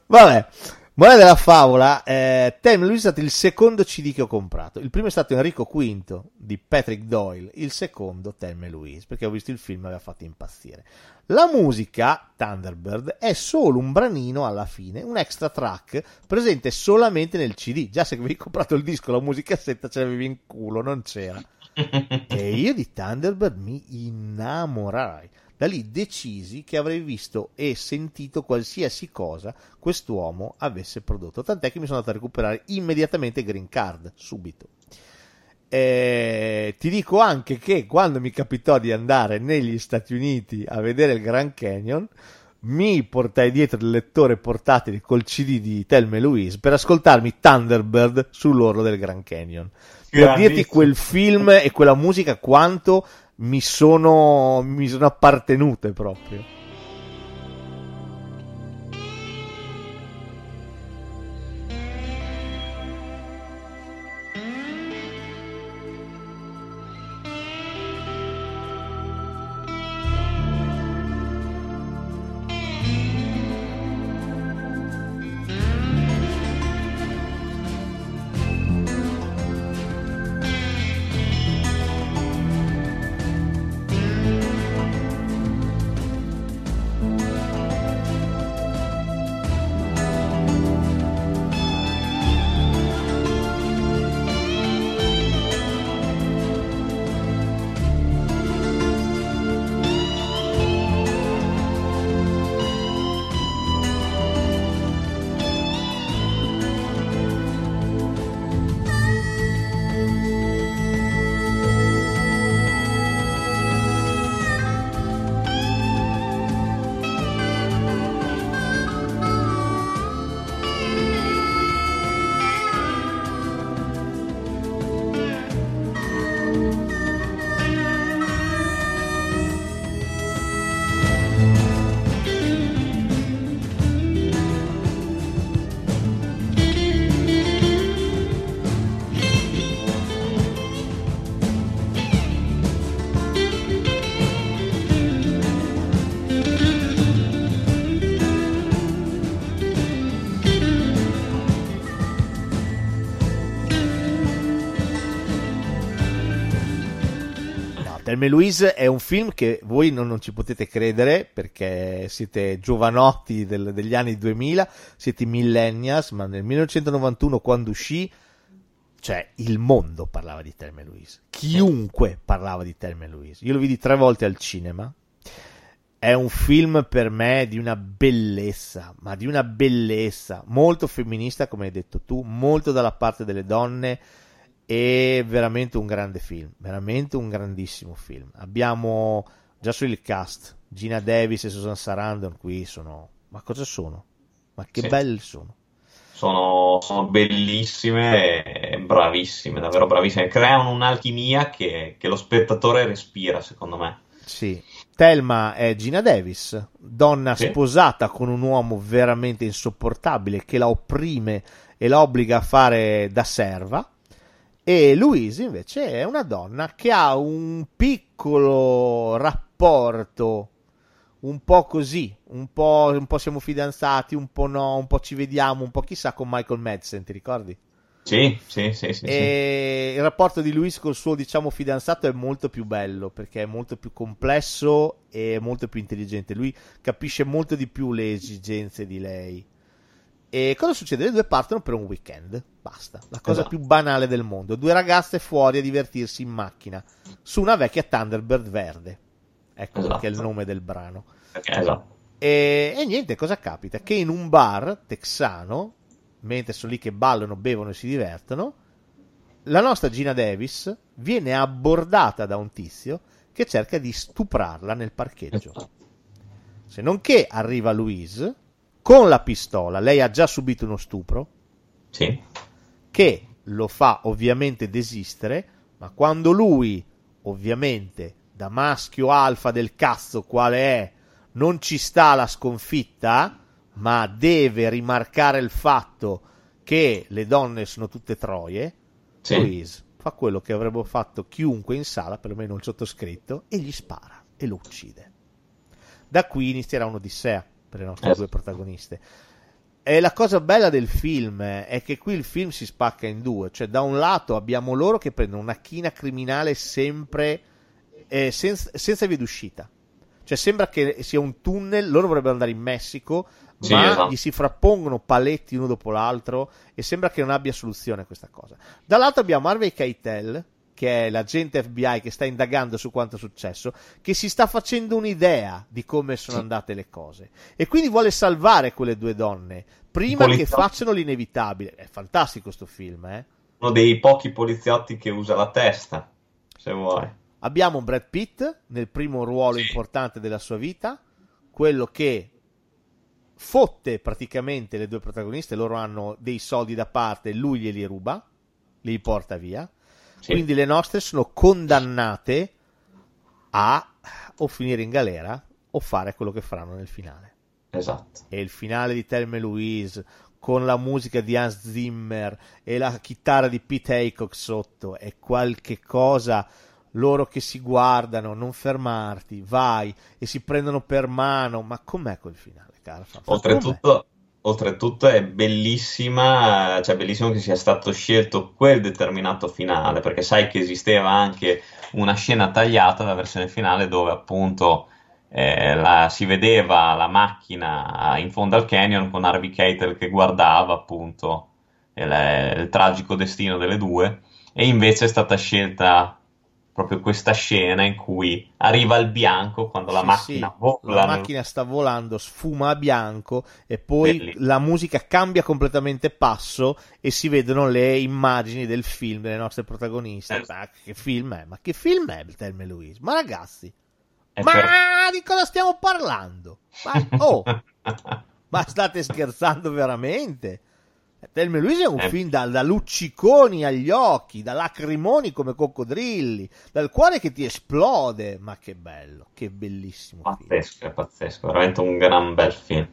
Vabbè. Morale della favola, Thelma e Louise è stato il secondo CD che ho comprato. Il primo è stato Enrico V di Patrick Doyle, il secondo Thelma e Louise, perché ho visto il film e mi aveva fatto impazzire. La musica, Thunderbird, è solo un branino alla fine, un extra track presente solamente nel CD. Già se avevi comprato il disco, la musicassetta ce l'avevi in culo, non c'era. E io di Thunderbird mi innamorai. Da lì decisi che avrei visto e sentito qualsiasi cosa quest'uomo avesse prodotto, tant'è che mi sono andato a recuperare immediatamente Green Card, subito. Ti dico anche che quando mi capitò di andare negli Stati Uniti a vedere il Grand Canyon, mi portai dietro il lettore portatile col CD di Thelma e Louise per ascoltarmi Thunderbird sull'orlo del Grand Canyon. Per dirti quel film e quella musica quanto mi sono appartenute proprio. Thelma e Louise è un film che voi non ci potete credere perché siete giovanotti degli anni 2000, siete millennials, ma nel 1991 quando uscì, cioè il mondo parlava di Thelma e Louise, chiunque parlava di Thelma e Louise. Io lo vidi 3 volte al cinema, è un film per me di una bellezza, ma di una bellezza, molto femminista come hai detto tu, molto dalla parte delle donne. È veramente un grande film, veramente un grandissimo film. Abbiamo già sul cast Gina Davis e Susan Sarandon, qui sono, ma cosa sono? Ma che belle sono. Sono bellissime e bravissime, davvero bravissime, creano un'alchimia che lo spettatore respira, secondo me. Sì. Thelma è Gina Davis, donna sposata con un uomo veramente insopportabile che la opprime e la obbliga a fare da serva. E Louise invece è una donna che ha un piccolo rapporto, un po' così, un po' siamo fidanzati, un po' no, un po' ci vediamo, un po' chissà, con Michael Madsen, ti ricordi? Sì. E il rapporto di Louise col suo, diciamo, fidanzato è molto più bello perché è molto più complesso e molto più intelligente. Lui capisce molto di più le esigenze di lei. E cosa succede? Le due partono per un weekend, basta, la cosa più banale del mondo, 2 ragazze fuori a divertirsi in macchina, su una vecchia Thunderbird verde, ecco perché è il nome del brano. E niente, cosa capita? Che in un bar texano, mentre sono lì che ballano, bevono e si divertono, la nostra Gina Davis viene abbordata da un tizio che cerca di stuprarla nel parcheggio, se non che arriva Louise con la pistola. Lei ha già subito uno stupro, che lo fa ovviamente desistere, ma quando lui, ovviamente da maschio alfa del cazzo quale è, non ci sta la sconfitta, ma deve rimarcare il fatto che le donne sono tutte troie, Louise fa quello che avrebbe fatto chiunque in sala, perlomeno il sottoscritto, e gli spara e lo uccide. Da qui inizierà un'odissea per le nostre due protagoniste. E la cosa bella del film è che qui il film si spacca in due, cioè da un lato abbiamo loro che prendono una china criminale sempre senza via d'uscita, cioè sembra che sia un tunnel, loro vorrebbero andare in Messico, ma gli si frappongono paletti uno dopo l'altro e sembra che non abbia soluzione questa cosa. Dall'altro abbiamo Harvey Keitel, che è l'agente FBI che sta indagando su quanto è successo, che si sta facendo un'idea di come sono andate le cose e quindi vuole salvare quelle due donne prima che facciano l'inevitabile. È fantastico sto film, uno dei pochi poliziotti che usa la testa, se vuoi. Abbiamo Brad Pitt nel primo ruolo importante della sua vita, quello che fotte praticamente le due protagoniste, loro hanno dei soldi da parte, lui glieli ruba, li porta via, sì. Quindi le nostre sono condannate a o finire in galera o fare quello che faranno nel finale. Esatto. E il finale di Thelma e Louise con la musica di Hans Zimmer e la chitarra di Pete Haycock sotto è qualche cosa. Loro che si guardano, non fermarti, vai, e si prendono per mano. Ma com'è quel finale, cara? Oltretutto è bellissima, cioè bellissimo che sia stato scelto quel determinato finale, perché sai che esisteva anche una scena tagliata della versione finale dove appunto si vedeva la macchina in fondo al canyon con Harvey Keitel che guardava appunto il tragico destino delle due, e invece è stata scelta proprio questa scena in cui arriva il bianco quando la macchina vola. La macchina sta volando, sfuma a bianco e poi la musica cambia completamente passo e si vedono le immagini del film delle nostre protagoniste. Ma che film è? Ma che film è Thelma e Louise? Ma ragazzi, di cosa stiamo parlando? Ma state scherzando veramente? Thelma e Louise è un film da lucciconi agli occhi, da lacrimoni come coccodrilli, dal cuore che ti esplode. Ma che bello, che bellissimo film. È pazzesco, veramente un gran bel film.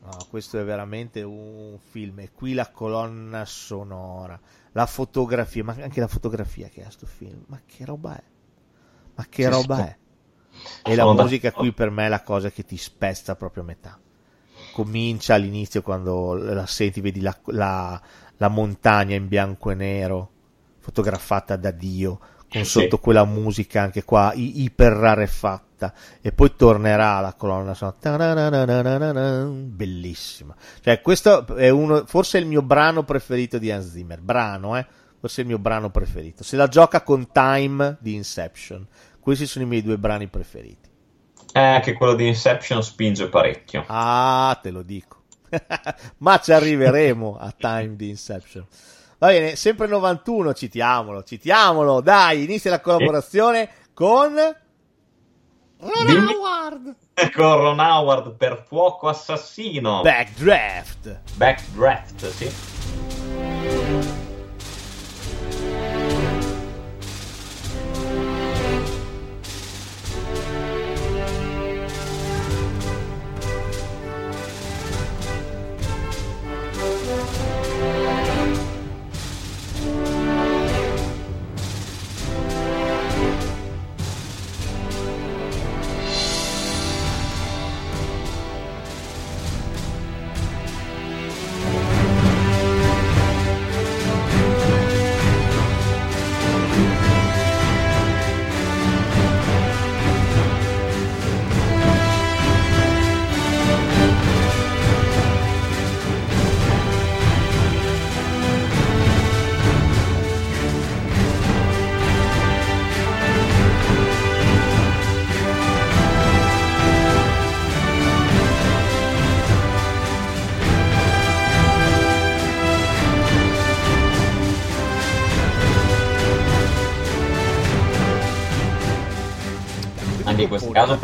No, questo è veramente un film, e qui la colonna sonora, la fotografia, ma anche la fotografia che ha sto film, ma che roba è? Ma che roba è? E la musica qui per me è la cosa che ti spezza proprio a metà. Comincia all'inizio quando la senti, vedi la montagna in bianco e nero fotografata da Dio con sotto quella musica anche qua iper rarefatta, e poi tornerà la colonna sonora bellissima. Cioè questo è forse il mio brano preferito di Hans Zimmer, forse è il mio brano preferito, se la gioca con Time di Inception. Questi sono i miei due brani preferiti. Che quello di Inception spinge parecchio. Ah, te lo dico. Ma ci arriveremo a Time di Inception. Va bene, sempre 91, citiamolo. Dai, inizia la collaborazione con Ron Howard. Con Ron Howard per Fuoco Assassino. Backdraft, sì.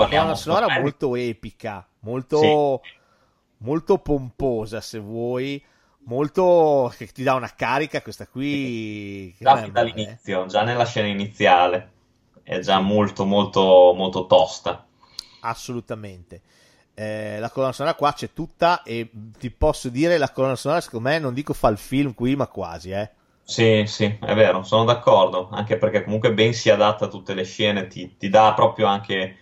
È una sonora molto epica, molto pomposa, se vuoi, molto che ti dà una carica questa qui. Già dall'inizio, già nella scena iniziale, è già molto molto molto tosta. Assolutamente. La colonna sonora qua c'è tutta, e ti posso dire la colonna sonora secondo me non dico fa il film qui, ma quasi, Sì, è vero, sono d'accordo, anche perché comunque ben si adatta a tutte le scene, ti dà proprio anche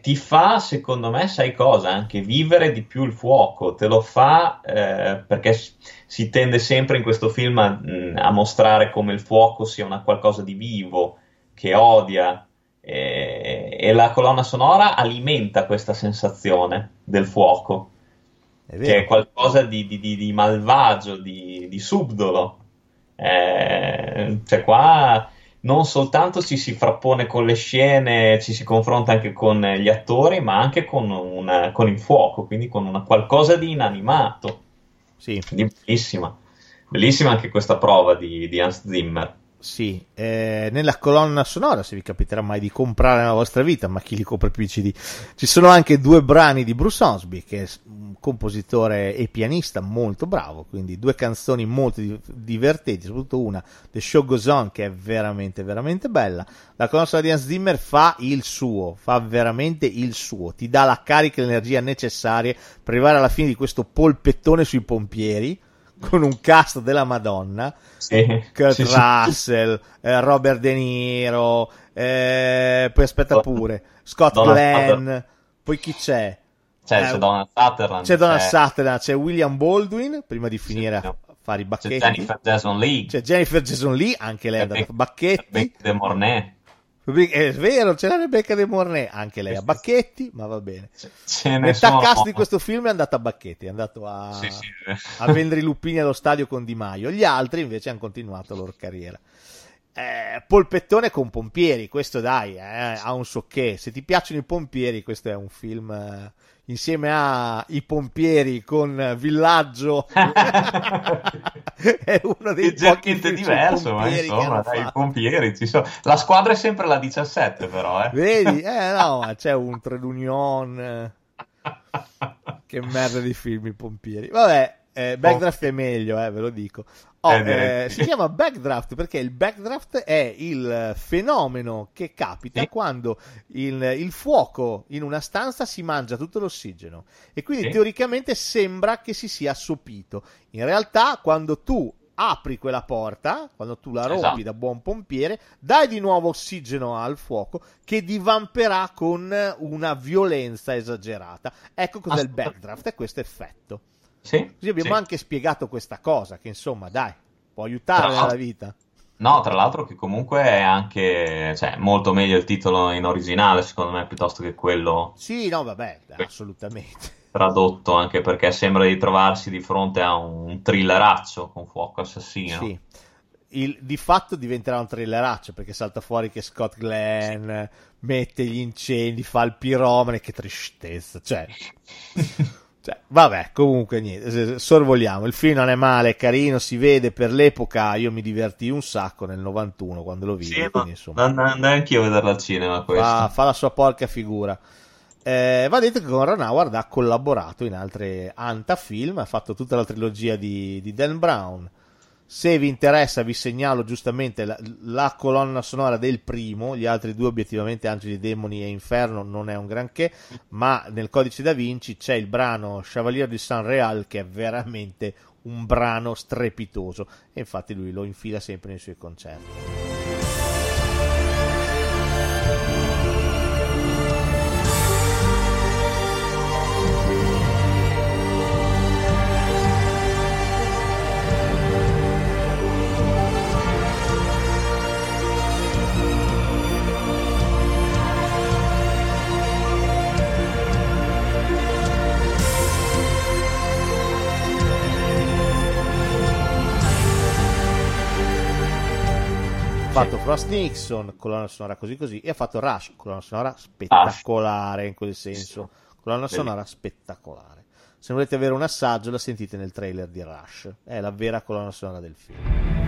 ti fa, secondo me, sai cosa? Anche vivere di più il fuoco, te lo fa, perché si tende sempre in questo film a mostrare come il fuoco sia una qualcosa di vivo, che odia, e la colonna sonora alimenta questa sensazione del fuoco, è vero. Che è qualcosa di malvagio, di subdolo. Cioè qua non soltanto ci si frappone con le scene, ci si confronta anche con gli attori, ma anche con il fuoco, quindi con una qualcosa di inanimato. Sì. Bellissima anche questa prova di Hans Zimmer. Sì, nella colonna sonora, se vi capiterà mai di comprare nella vostra vita, ma chi li compra più i CD, ci sono anche due brani di Bruce Hornsby, che è un compositore e pianista molto bravo, quindi due canzoni molto divertenti, soprattutto una, The Show Goes On, che è veramente veramente bella. La colonna sonora di Hans Zimmer fa il suo, fa veramente il suo, ti dà la carica e l'energia necessarie per arrivare alla fine di questo polpettone sui pompieri, con un cast della Madonna, Kurt Russell, Robert De Niro, poi aspetta pure, Scott Glenn, poi chi c'è? C'è Donna Sutherland, c'è William Baldwin, prima di finire a fare i bacchetti, c'è Jennifer Jason Leigh, anche lei a bacchetti, Rebecca De Mornay, è vero, c'è la Rebecca De Mornay, anche lei a bacchetti, ma va bene. Metà cast di questo film è andata a bacchetti, è andato a vendere i lupini allo stadio con Di Maio. Gli altri invece hanno continuato la loro carriera. Polpettone con pompieri, questo dai, ha un so che. Se ti piacciono i pompieri, questo è un film insieme a I pompieri con Villaggio. È uno dei giochi diverso, ma insomma, dai, i pompieri ci sono. La squadra è sempre la 17 però, Vedi? No, ma c'è un Tredunion. Che merda di film, i pompieri. Vabbè, Backdraft è meglio, ve lo dico. Si chiama Backdraft perché il Backdraft è il fenomeno che capita quando il fuoco in una stanza si mangia tutto l'ossigeno e quindi teoricamente sembra che si sia assopito. In realtà quando tu apri quella porta, quando tu la rompi da buon pompiere, dai di nuovo ossigeno al fuoco che divamperà con una violenza esagerata. Ecco cos'è il Backdraft, è questo effetto. Così abbiamo anche spiegato questa cosa che insomma dai può aiutare nella vita, no, tra l'altro che comunque è anche molto meglio il titolo in originale secondo me piuttosto che quello assolutamente tradotto, anche perché sembra di trovarsi di fronte a un thrilleraccio con fuoco assassino. Di fatto diventerà un thrilleraccio perché salta fuori che Scott Glenn mette gli incendi, fa il piromane, che tristezza, vabbè, comunque niente, sorvoliamo. Il film non è male, è carino, si vede per l'epoca. Io mi divertii un sacco nel 91 quando lo vidi. Andai anch'io a vederlo al cinema. Fa la sua porca figura. Va detto che con Ron Howard ha collaborato in altri Antafilm, ha fatto tutta la trilogia di Dan Brown. Se vi interessa vi segnalo giustamente la colonna sonora del primo, gli altri due obiettivamente Angeli, Demoni e Inferno non è un granché, ma nel Codice da Vinci c'è il brano Chevalier du Sang Real che è veramente un brano strepitoso e infatti lui lo infila sempre nei suoi concerti. Ha fatto Frost Nixon, colonna sonora così, e ha fatto Rush, colonna sonora spettacolare in quel senso, colonna sonora spettacolare. Se volete avere un assaggio la sentite nel trailer di Rush, è la vera colonna sonora del film.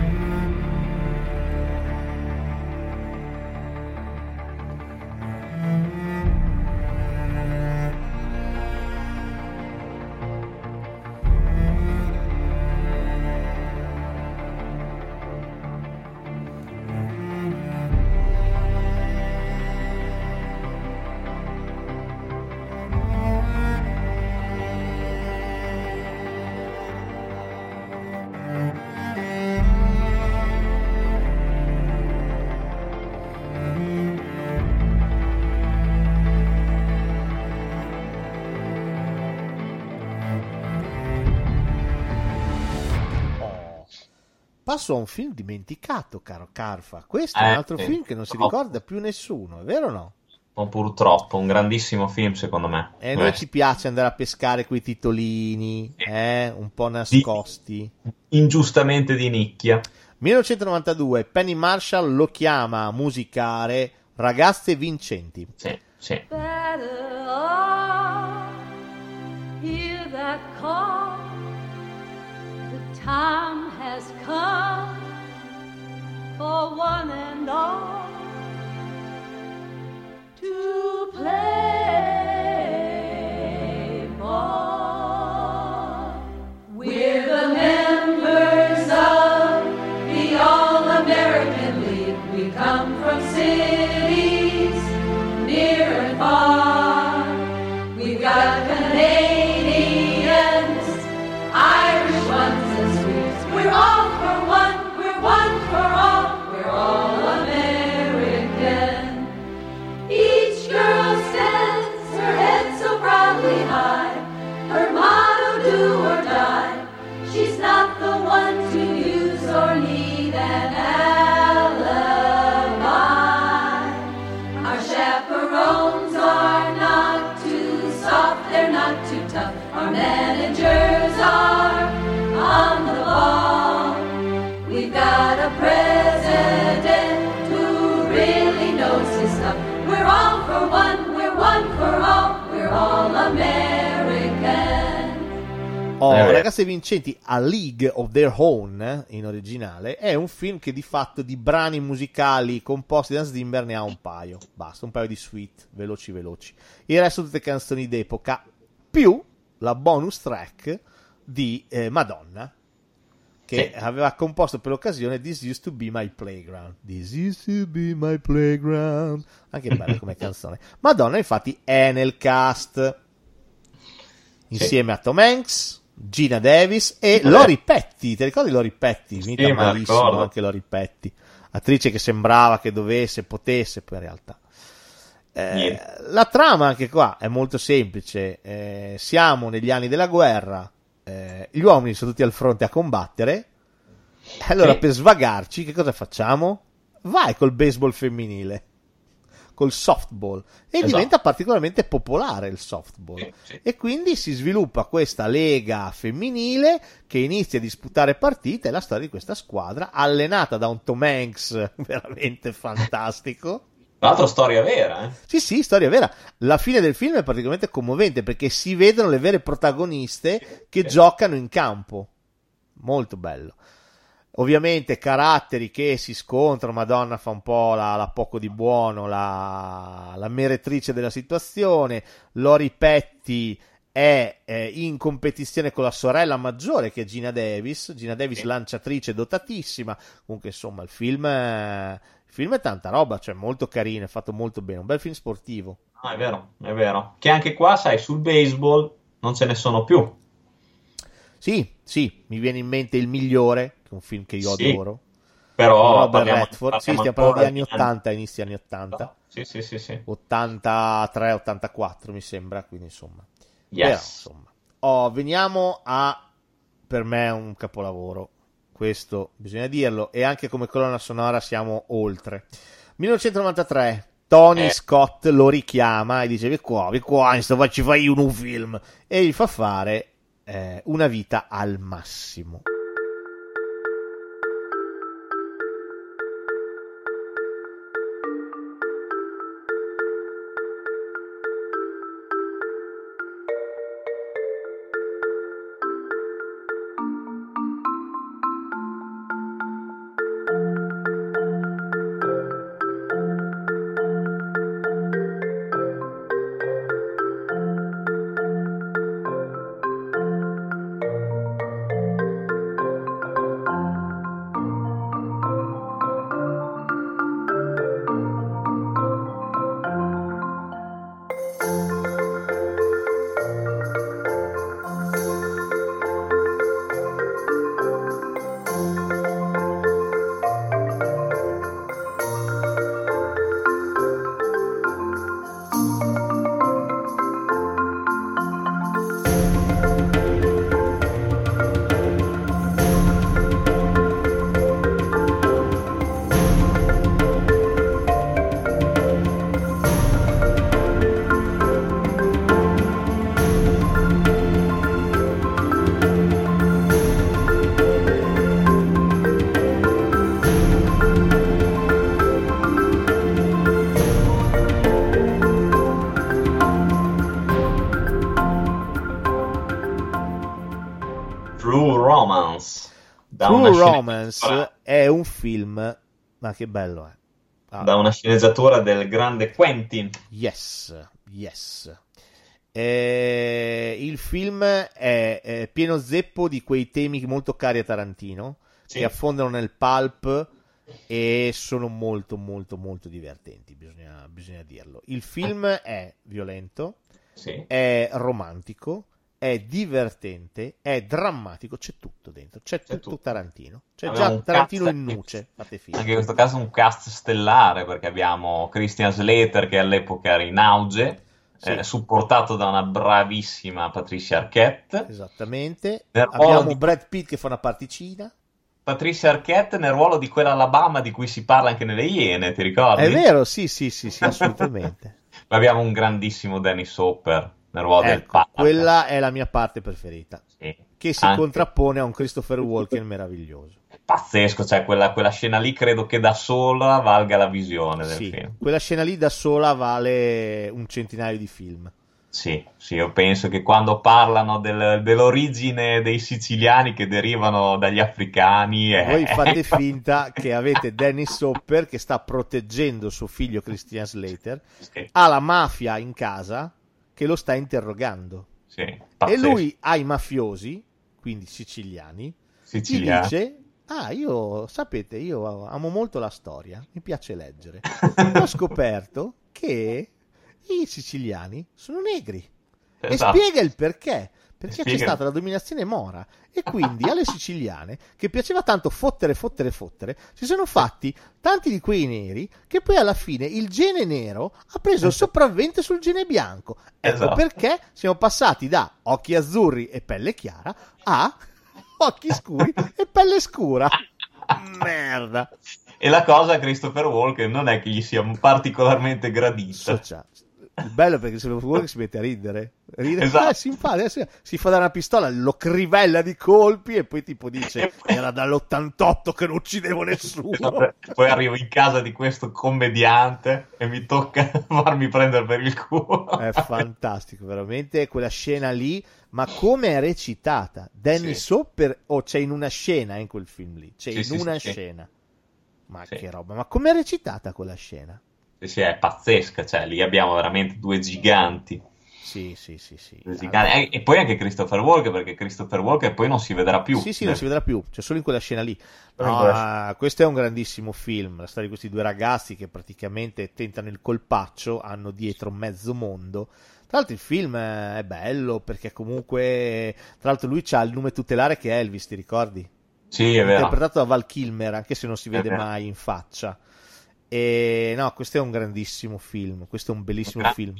Passo a un film dimenticato, caro Carfa. Questo è un altro film che non si ricorda più nessuno, è vero o no? Purtroppo, un grandissimo film secondo me. E noi ci piace andare a pescare quei titolini, un po' nascosti. Ingiustamente di nicchia. 1992, Penny Marshall lo chiama a musicare Ragazze vincenti. Sì. Better off, hear that call. The time has come for one and all to play ball. We're the members of the All-American League. We come from cities near and far. We've got Canadians, Irish ones and Swedes. We're all for one, we're one for all. We're all American. Each girl stands her head so proudly high, her motto do or die. She's not the one to use or need an alibi. Our chaperones are not too soft, they're not too tough. Our managers are on the ball. We've got a president who really knows his stuff. We're all for one, we're one for all, we're all American. Oh, Ragazze Vincenti, A League of Their Own, in originale, è un film che di fatto di brani musicali composti da Hans Zimmer ne ha un paio. Basta, un paio di suite, veloci veloci. Il resto tutte canzoni d'epoca, più la bonus track di Madonna, che aveva composto per l'occasione This Used to Be My Playground. This used to be my playground. Anche bella come canzone. Madonna infatti è nel cast insieme a Tom Hanks, Gina Davis e Lori Petty. Ti ricordi Lori Petty? Finita malissimo anche Lori Petty, attrice che sembrava che dovesse, potesse, poi in realtà la trama anche qua è molto semplice, siamo negli anni della guerra, gli uomini sono tutti al fronte a combattere, allora per svagarci che cosa facciamo? Vai col baseball femminile, col softball, e diventa particolarmente popolare il softball, e quindi si sviluppa questa lega femminile che inizia a disputare partite, è la storia di questa squadra allenata da un Tom Hanks veramente fantastico. Tra l'altro storia vera, eh? Sì, sì, storia vera. La fine del film è praticamente commovente perché si vedono le vere protagoniste che giocano in campo. Molto bello. Ovviamente caratteri che si scontrano, Madonna fa un po' la poco di buono, la meretrice della situazione, Lori Petty è in competizione con la sorella maggiore che è Gina Davis, lanciatrice dotatissima, comunque insomma il film è tanta roba, cioè molto carino, è fatto molto bene, un bel film sportivo. Ah, è vero, che anche qua sai, sul baseball non ce ne sono più. Sì, mi viene in mente Il Migliore, che è un film che io adoro, però Robert Redford, stiamo parlando degli anni 80, inizi anni 80, no. sì, 83, 84 mi sembra, quindi insomma. Yes. Però, insomma. Veniamo a, per me, un capolavoro. Questo bisogna dirlo. E anche come colonna sonora siamo oltre. 1993, Tony Scott lo richiama e dice: vi qua, ci fai un film. E gli fa fare Una vita al massimo. True Romance è un film Ma che bello, eh. Ah. Da una sceneggiatura del grande Quentin. Yes. Il film è pieno zeppo di quei temi molto cari a Tarantino, sì, che affondano nel pulp e sono molto molto molto divertenti, bisogna dirlo. Il film è violento, sì, è romantico, è divertente, è drammatico, c'è tutto dentro, c'è tutto. Tarantino, c'è abbiamo già Tarantino in nuce, fate finta. Anche in questo caso un cast stellare, perché abbiamo Christian Slater, che all'epoca era in auge, sì, supportato da una bravissima Patricia Arquette, esattamente, abbiamo Brad Pitt che fa una particina. Patricia Arquette nel ruolo di quella Alabama di cui si parla anche nelle Iene, ti ricordi? È vero, sì, assolutamente. Ma abbiamo un grandissimo Dennis Hopper nel ruolo del padre. Quella è la mia parte preferita, sì, che si contrappone a un Christopher Walken meraviglioso. Pazzesco, cioè quella scena lì credo che da sola valga la visione del film. Quella scena lì da sola vale un centinaio di film. Sì, io penso che quando parlano dell'origine dei siciliani che derivano dagli africani... Voi fate finta che avete Dennis Hopper che sta proteggendo suo figlio Christian Slater, sì, ha la mafia in casa che lo sta interrogando. Sì, e lui ai mafiosi, quindi siciliani, gli dice... io amo molto la storia, mi piace leggere. Ho scoperto che... i siciliani sono negri, esatto, e spiega il perché c'è stata la dominazione mora, e quindi alle siciliane, che piaceva tanto fottere, si sono fatti tanti di quei neri che poi alla fine il gene nero ha preso il sopravvento sul gene bianco, esatto, perché siamo passati da occhi azzurri e pelle chiara a occhi scuri e pelle scura. Merda. E la cosa a Christopher Walken non è che gli sia particolarmente gradita. Bello perché se lo vuole si mette a ridere, esatto, si fa dare una pistola, lo crivella di colpi e poi tipo dice era dall'88 che non uccidevo nessuno. Poi arrivo in casa di questo commediante e mi tocca farmi prendere per il culo. È fantastico veramente quella scena lì, ma come è recitata Dennis Hopper, c'è in una scena in quel film lì, scena, ma che roba, ma come è recitata quella scena. Sì, è pazzesca, cioè lì abbiamo veramente due giganti. Sì. Giganti. Allora... E poi anche Christopher Walken, perché Christopher Walken poi non si vedrà più. Sì, non si vedrà più, cioè solo in quella scena lì. No, questo è un grandissimo film, la storia di questi due ragazzi che praticamente tentano il colpaccio, hanno dietro mezzo mondo. Tra l'altro il film è bello perché comunque, tra l'altro lui c'ha il nome tutelare che è Elvis, ti ricordi? Sì, è vero. Interpretato da Val Kilmer, anche se non si vede mai in faccia. E no, questo è un grandissimo film, questo è un bellissimo film,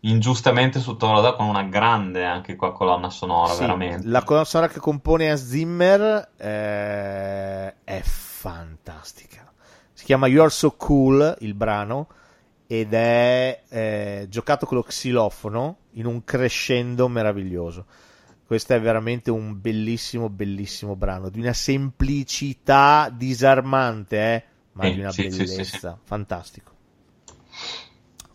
ingiustamente sottovalutato, con una grande anche qua colonna sonora, veramente la colonna sonora che compone Hans Zimmer è fantastica, si chiama You're So Cool il brano ed è giocato con lo xilofono in un crescendo meraviglioso. Questo è veramente un bellissimo brano di una semplicità disarmante, ma di una bellezza, fantastico.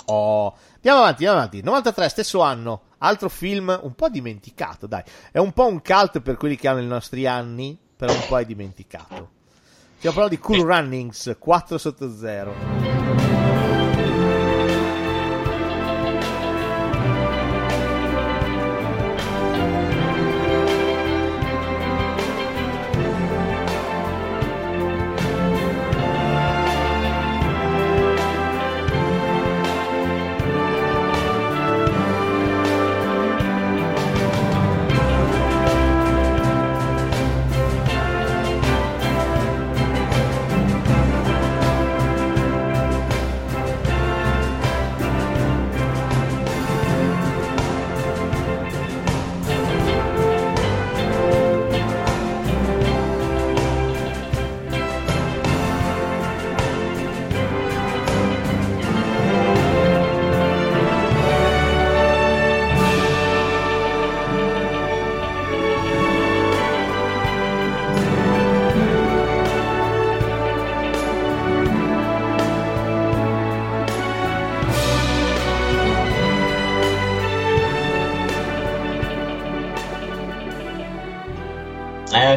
Andiamo avanti. 93, stesso anno, altro film un po' dimenticato, dai, è un po' un cult per quelli che hanno i nostri anni, però un po' è dimenticato. Stiamo parlando di Cool Runnings 4/0.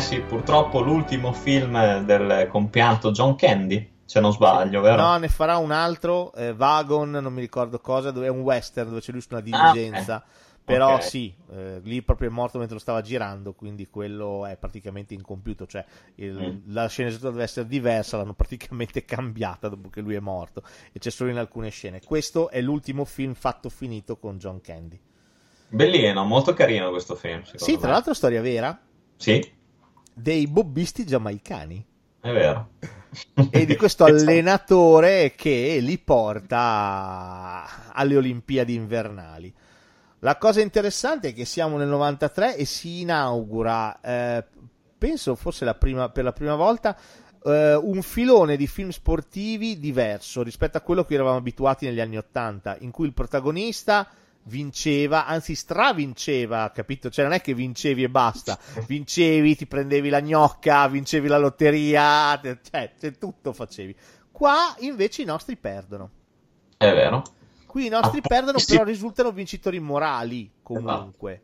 sì, purtroppo l'ultimo film del compianto John Candy, se non sbaglio, vero? No, ne farà un altro, Wagon, non mi ricordo cosa, dove è un western dove c'è lui su una diligenza. Ah, okay. Però okay, sì, lì proprio è morto mentre lo stava girando, quindi quello è praticamente incompiuto, cioè la sceneggiatura deve essere diversa, l'hanno praticamente cambiata dopo che lui è morto, e c'è solo in alcune scene. Questo è l'ultimo film fatto finito con John Candy. Bellino, molto carino questo film, secondo me. Tra l'altro storia vera. Sì. Dei bobbisti giamaicani. È vero. E di questo allenatore che li porta alle Olimpiadi invernali. La cosa interessante è che siamo nel 93 e si inaugura, penso fosse per la prima volta, un filone di film sportivi diverso rispetto a quello a cui eravamo abituati negli anni 80, in cui il protagonista vinceva, anzi stravinceva, capito? Cioè non è che vincevi e basta, vincevi, ti prendevi la gnocca, vincevi la lotteria, cioè tutto facevi. Qua invece i nostri perdono. È vero. Qui i nostri perdono, però risultano vincitori morali, comunque.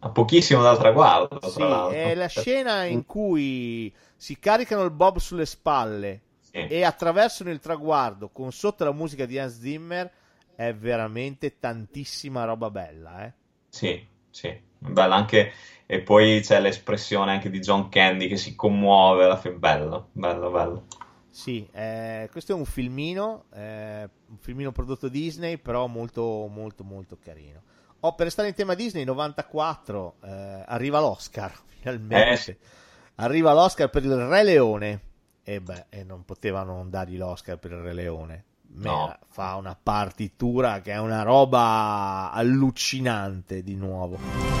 A pochissimo dal traguardo, tra l'altro. È la scena in cui si caricano il bob sulle spalle e attraversano il traguardo con sotto la musica di Hans Zimmer. È veramente tantissima roba bella, eh? Sì, sì, bella anche. E poi c'è l'espressione anche di John Candy che si commuove alla fine. Bello, bello, bello. Sì, questo è un filmino prodotto Disney, però molto, molto, molto carino. Per restare in tema Disney, 94, arriva l'Oscar, finalmente. Sì. Arriva l'Oscar per il Re Leone. E non potevano non dargli l'Oscar per il Re Leone. No. Fa una partitura che è una roba allucinante di nuovo.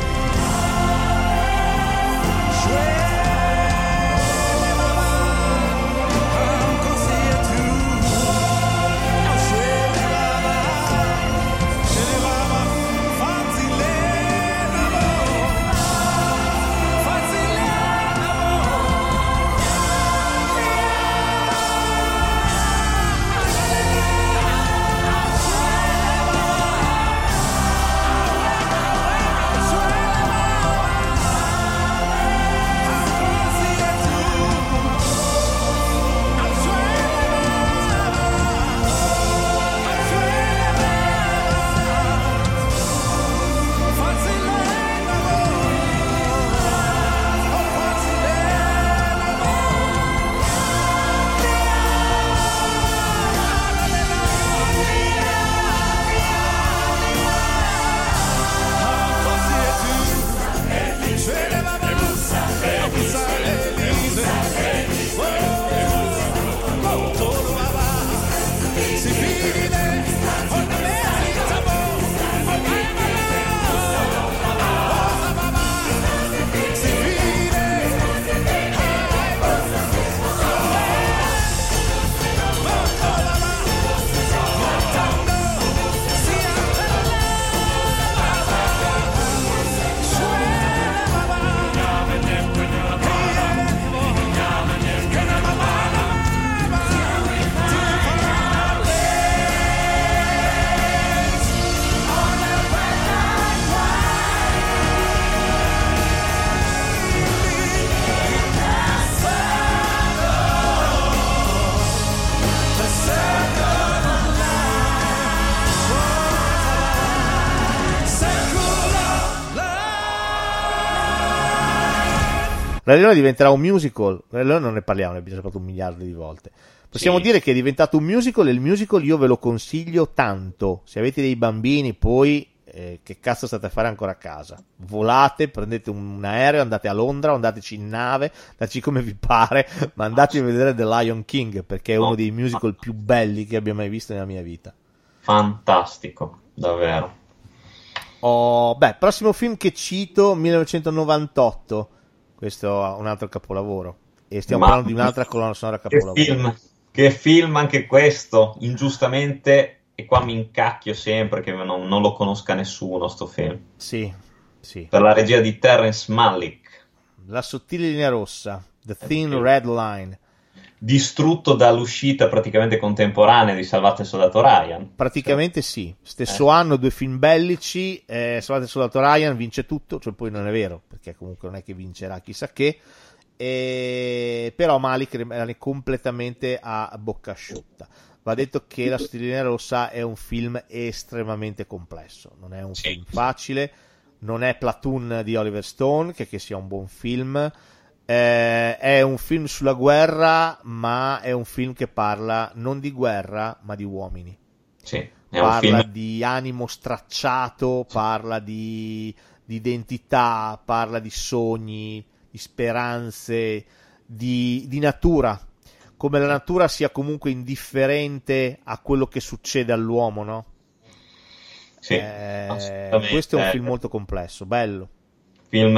Re Leone diventerà un musical. Re Leone non ne parliamo, ne abbiamo già parlato un miliardo di volte. Possiamo dire che è diventato un musical, e il musical io ve lo consiglio tanto. Se avete dei bambini, poi che cazzo state a fare ancora a casa? Volate, prendete un aereo, andate a Londra, andateci in nave, andateci come vi pare, ma andate a vedere The Lion King, perché è uno dei musical più belli che abbia mai visto nella mia vita. Fantastico, davvero. Prossimo film che cito, 1998. Questo è un altro capolavoro, e stiamo parlando di un'altra colonna sonora capolavoro. Che film anche questo, ingiustamente, e qua mi incacchio sempre che non lo conosca nessuno sto film. Sì. Per la regia di Terrence Malick. La sottile linea rossa, The Thin Red Line. Distrutto dall'uscita praticamente contemporanea di Salvate il Soldato Ryan. Praticamente sì. Stesso anno, due film bellici, Salvate il Soldato Ryan vince tutto, cioè poi non è vero, perché comunque non è che vincerà chissà che, Però Malick rimane completamente a bocca asciutta. Va detto che La Sottigliera Rossa è un film estremamente complesso, non è un film facile, non è Platoon di Oliver Stone, che sia un buon film. È un film sulla guerra, ma è un film che parla non di guerra ma di uomini. È un parla film di animo stracciato, parla di identità, parla di sogni, di speranze, di natura, come la natura sia comunque indifferente a quello che succede all'uomo, no? Questo è un film molto complesso, bello. Film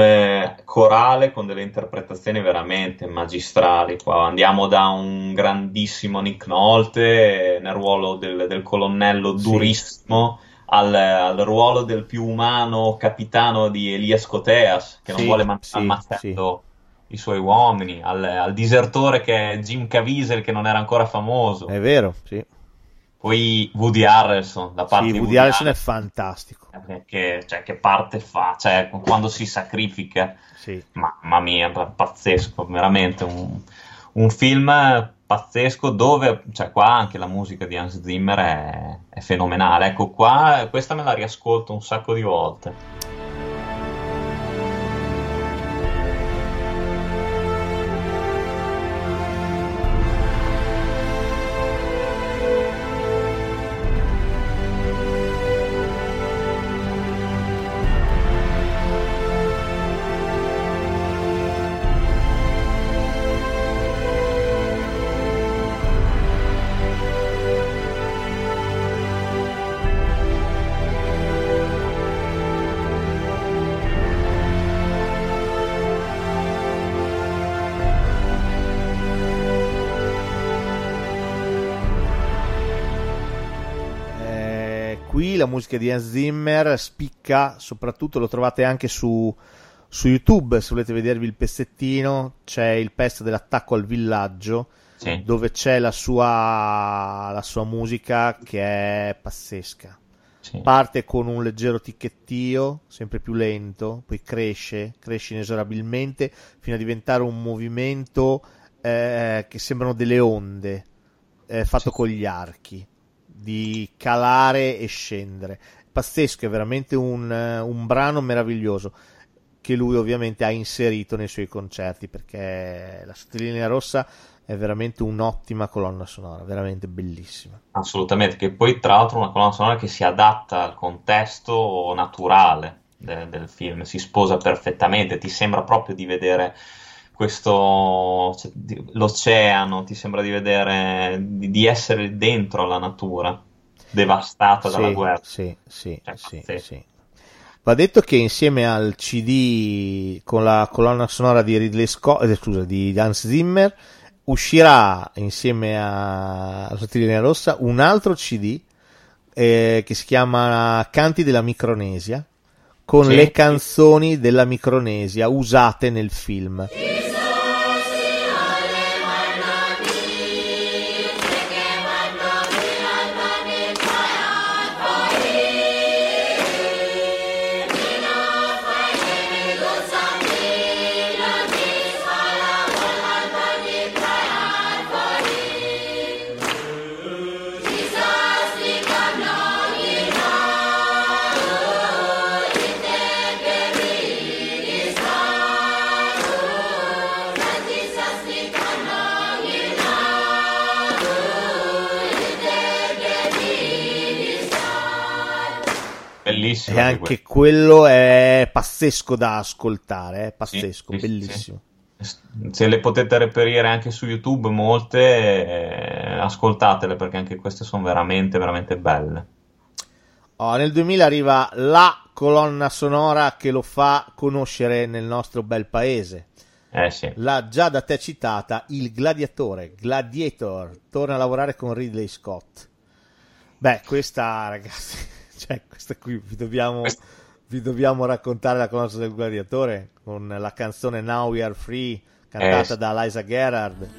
corale con delle interpretazioni veramente magistrali. Qua andiamo da un grandissimo Nick Nolte nel ruolo del colonnello durissimo al ruolo del più umano capitano di Elias Koteas, che non vuole ammazzando i suoi uomini, al disertore che è Jim Caviezel, che non era ancora famoso. È vero, sì. Poi Woody Harrelson, la parte di Woody Harrelson è fantastico. Che parte fa, cioè quando si sacrifica, mamma mia, pazzesco, veramente un film pazzesco, dove qua anche la musica di Hans Zimmer è fenomenale. Ecco, qua questa me la riascolto un sacco di volte. La musica di Hans Zimmer spicca, soprattutto lo trovate anche su YouTube, se volete vedervi il pezzettino, c'è il pezzo dell'attacco al villaggio, dove c'è la sua musica che è pazzesca. Parte con un leggero ticchettio, sempre più lento, poi cresce inesorabilmente fino a diventare un movimento che sembrano delle onde, fatto con gli archi, di calare e scendere. Pazzesco, è veramente un brano meraviglioso che lui ovviamente ha inserito nei suoi concerti, perché La Sottigliera Rossa è veramente un'ottima colonna sonora, veramente bellissima. Assolutamente, che poi tra l'altro è una colonna sonora che si adatta al contesto naturale del film, si sposa perfettamente, ti sembra proprio di vedere l'oceano, ti sembra di vedere di essere dentro la natura devastata dalla guerra. Va detto che insieme al CD con la colonna sonora di di Hans Zimmer uscirà, insieme a La Sottigliera Rossa, un altro CD che si chiama Canti della Micronesia, con le canzoni della Micronesia usate nel film. E anche quello è pazzesco da ascoltare, è pazzesco, bellissimo. Se le potete reperire anche su YouTube, molte, ascoltatele, perché anche queste sono veramente, veramente belle. Nel 2000 arriva la colonna sonora che lo fa conoscere nel nostro bel paese. La già da te citata Il Gladiatore, Gladiator, torna a lavorare con Ridley Scott. Beh, questa, ragazzi, questa qui vi dobbiamo raccontare, la conoscenza del Gladiatore, con la canzone Now We Are Free, cantata da Liza Gerrard.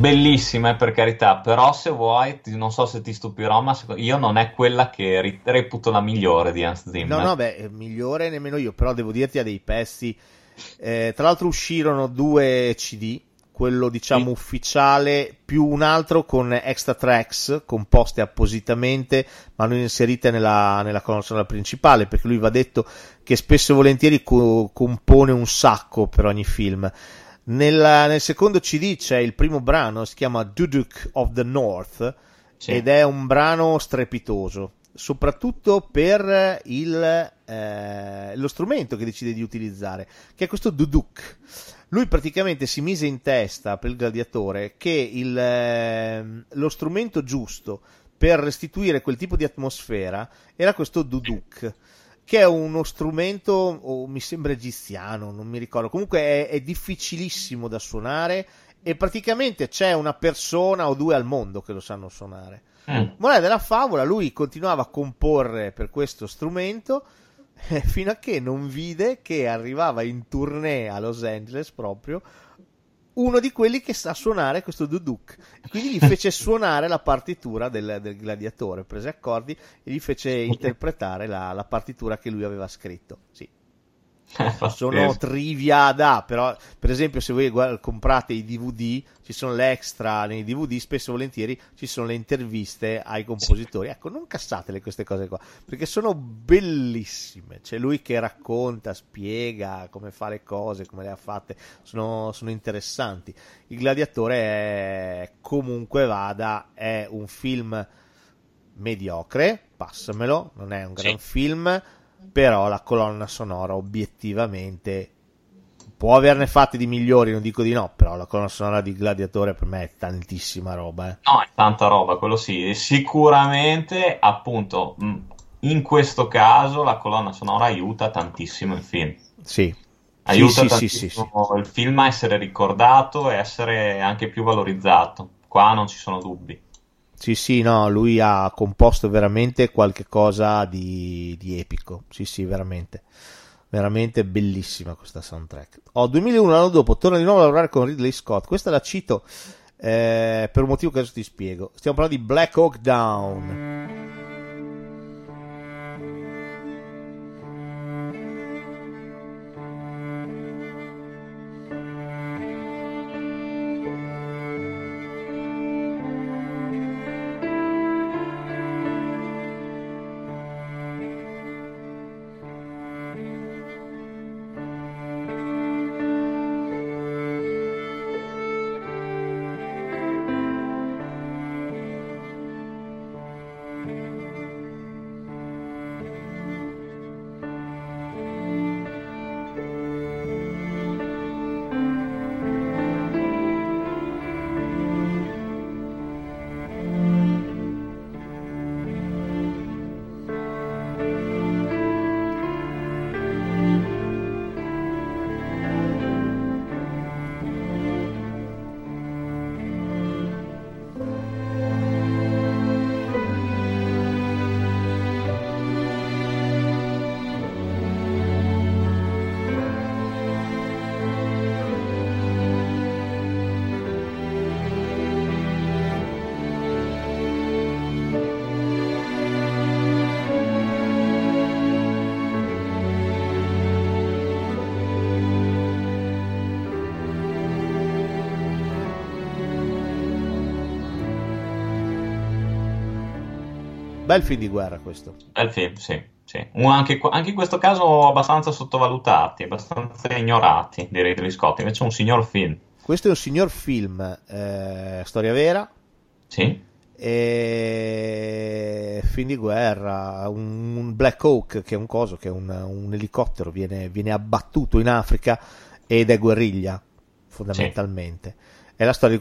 bellissima, per carità, però se vuoi, non so se ti stupirò, ma io non è quella che reputo la migliore di Hans Zimmer. No, no, beh, migliore nemmeno io, però devo dirti ha dei pezzi. Tra l'altro uscirono 2 CD, quello diciamo sì, ufficiale, più un altro con extra tracks composte appositamente ma non inserite nella colonna principale, perché lui va detto che spesso e volentieri compone un sacco per ogni film. Nel secondo CD c'è il primo brano, si chiama Duduk of the North, sì, ed è un brano strepitoso, soprattutto per lo strumento che decide di utilizzare, che è questo duduk. Lui praticamente si mise in testa per il gladiatore che lo strumento giusto per restituire quel tipo di atmosfera era questo duduk, che è uno strumento, mi sembra egiziano, non mi ricordo, comunque è difficilissimo da suonare e praticamente c'è una persona o due al mondo che lo sanno suonare. Morale della favola, lui continuava a comporre per questo strumento fino a che non vide che arrivava in tournée a Los Angeles proprio uno di quelli che sa suonare questo duduk, quindi gli fece suonare la partitura del gladiatore, prese accordi e gli fece interpretare la partitura che lui aveva scritto. Sì, sono trivia da, però per esempio se voi comprate i DVD ci sono le extra nei DVD, spesso e volentieri ci sono le interviste ai compositori, ecco, non cassatele queste cose qua perché sono bellissime, c'è lui che racconta, spiega come fa le cose, come le ha fatte, sono interessanti. Il gladiatore è, comunque vada, è un film mediocre, passamelo, non è un gran film, però la colonna sonora obiettivamente può averne fatte di migliori, non dico di no, però la colonna sonora di Gladiatore per me è tantissima roba. No, è tanta roba, quello sì, sicuramente appunto in questo caso la colonna sonora aiuta tantissimo il film. Sì, aiuta tantissimo il film a essere ricordato e essere anche più valorizzato, qua non ci sono dubbi. Sì, sì, no, lui ha composto veramente qualche cosa di epico. Sì, sì, veramente. Veramente bellissima questa soundtrack. 2001, l'anno dopo, torna di nuovo a lavorare con Ridley Scott. Questa la cito per un motivo che adesso ti spiego. Stiamo parlando di Black Hawk Down. Bel film di guerra questo. Bel film, sì, sì. Anche in questo caso abbastanza sottovalutati, abbastanza ignorati, direi, Ridley Scott. Invece è un signor film. Questo è un signor film, storia vera. Sì. E film di guerra, un Black Hawk, che è un coso, che è un elicottero, viene abbattuto in Africa ed è guerriglia, fondamentalmente. Sì. È la storia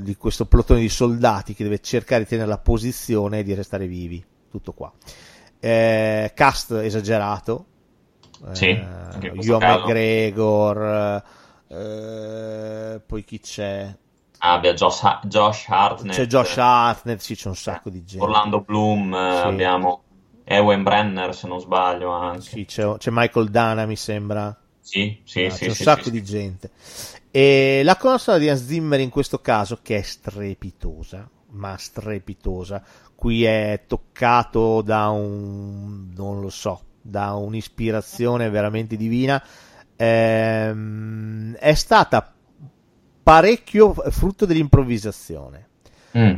di questo plotone di soldati che deve cercare di tenere la posizione e di restare vivi. Tutto qua. Cast esagerato. Sì, Ewan McGregor. Poi chi c'è? Abbiamo Josh Hartnett. C'è Josh Hartnett, sì, c'è un sacco di gente. Orlando Bloom, sì. Abbiamo Ewan Brenner, se non sbaglio, anche. Sì, c'è Michael Dana, mi sembra. Sì, sì, c'è un sacco di gente. E la console di Hans Zimmer in questo caso, che è strepitosa, ma strepitosa, qui è toccato da un, non lo so, da un'ispirazione veramente divina, è stata parecchio frutto dell'improvvisazione.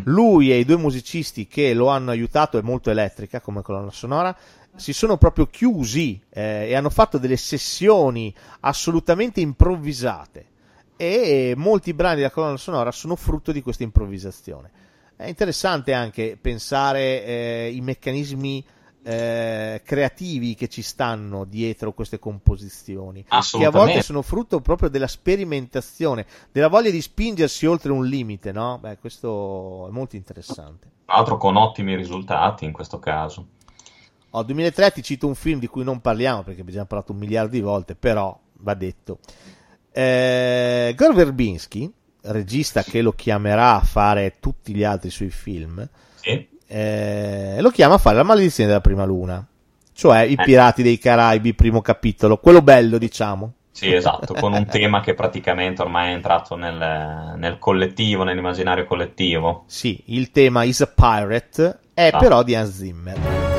Lui e i due musicisti che lo hanno aiutato, è molto elettrica come colonna sonora, si sono proprio chiusi e hanno fatto delle sessioni assolutamente improvvisate, e molti brani della colonna sonora sono frutto di questa improvvisazione. È interessante anche pensare i meccanismi creativi che ci stanno dietro queste composizioni, che a volte sono frutto proprio della sperimentazione, della voglia di spingersi oltre un limite, no? Beh, questo è molto interessante, tra l'altro con ottimi risultati in questo caso. 2003 ti cito un film di cui non parliamo perché abbiamo parlato un miliardo di volte, però va detto. Gore Verbinski, regista che lo chiamerà a fare tutti gli altri suoi film, sì. Lo chiama a fare La maledizione della prima luna, cioè I pirati dei Caraibi, primo capitolo, quello bello, diciamo. Sì, esatto, con un tema che praticamente ormai è entrato nel collettivo, nell'immaginario collettivo. Sì, il tema Is a Pirate è però di Hans Zimmer.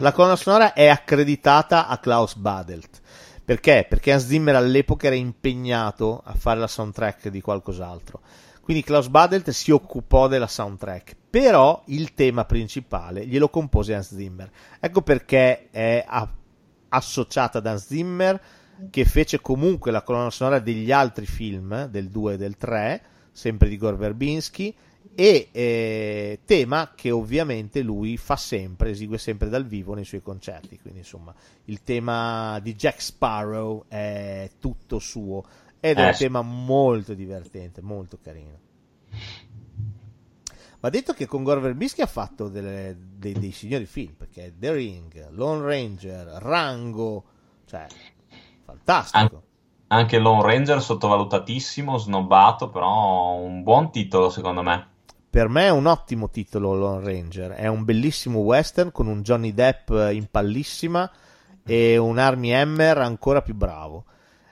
La colonna sonora è accreditata a Klaus Badelt. Perché? Perché Hans Zimmer all'epoca era impegnato a fare la soundtrack di qualcos'altro, quindi Klaus Badelt si occupò della soundtrack, però il tema principale glielo compose Hans Zimmer. Ecco perché è associata ad Hans Zimmer, che fece comunque la colonna sonora degli altri film, del 2 e del 3, sempre di Gore Verbinski, e tema che ovviamente lui fa sempre, esegue sempre dal vivo nei suoi concerti, quindi insomma il tema di Jack Sparrow è tutto suo ed è un tema molto divertente, molto carino. Va detto che con Gore Verbinski ha fatto dei signori film, perché The Ring, Lone Ranger, Rango, cioè fantastico. Anche Lone Ranger sottovalutatissimo, snobbato, però un buon titolo secondo me. Per me è un ottimo titolo Lone Ranger, è un bellissimo western con un Johnny Depp in pallissima e un Armie Hammer ancora più bravo.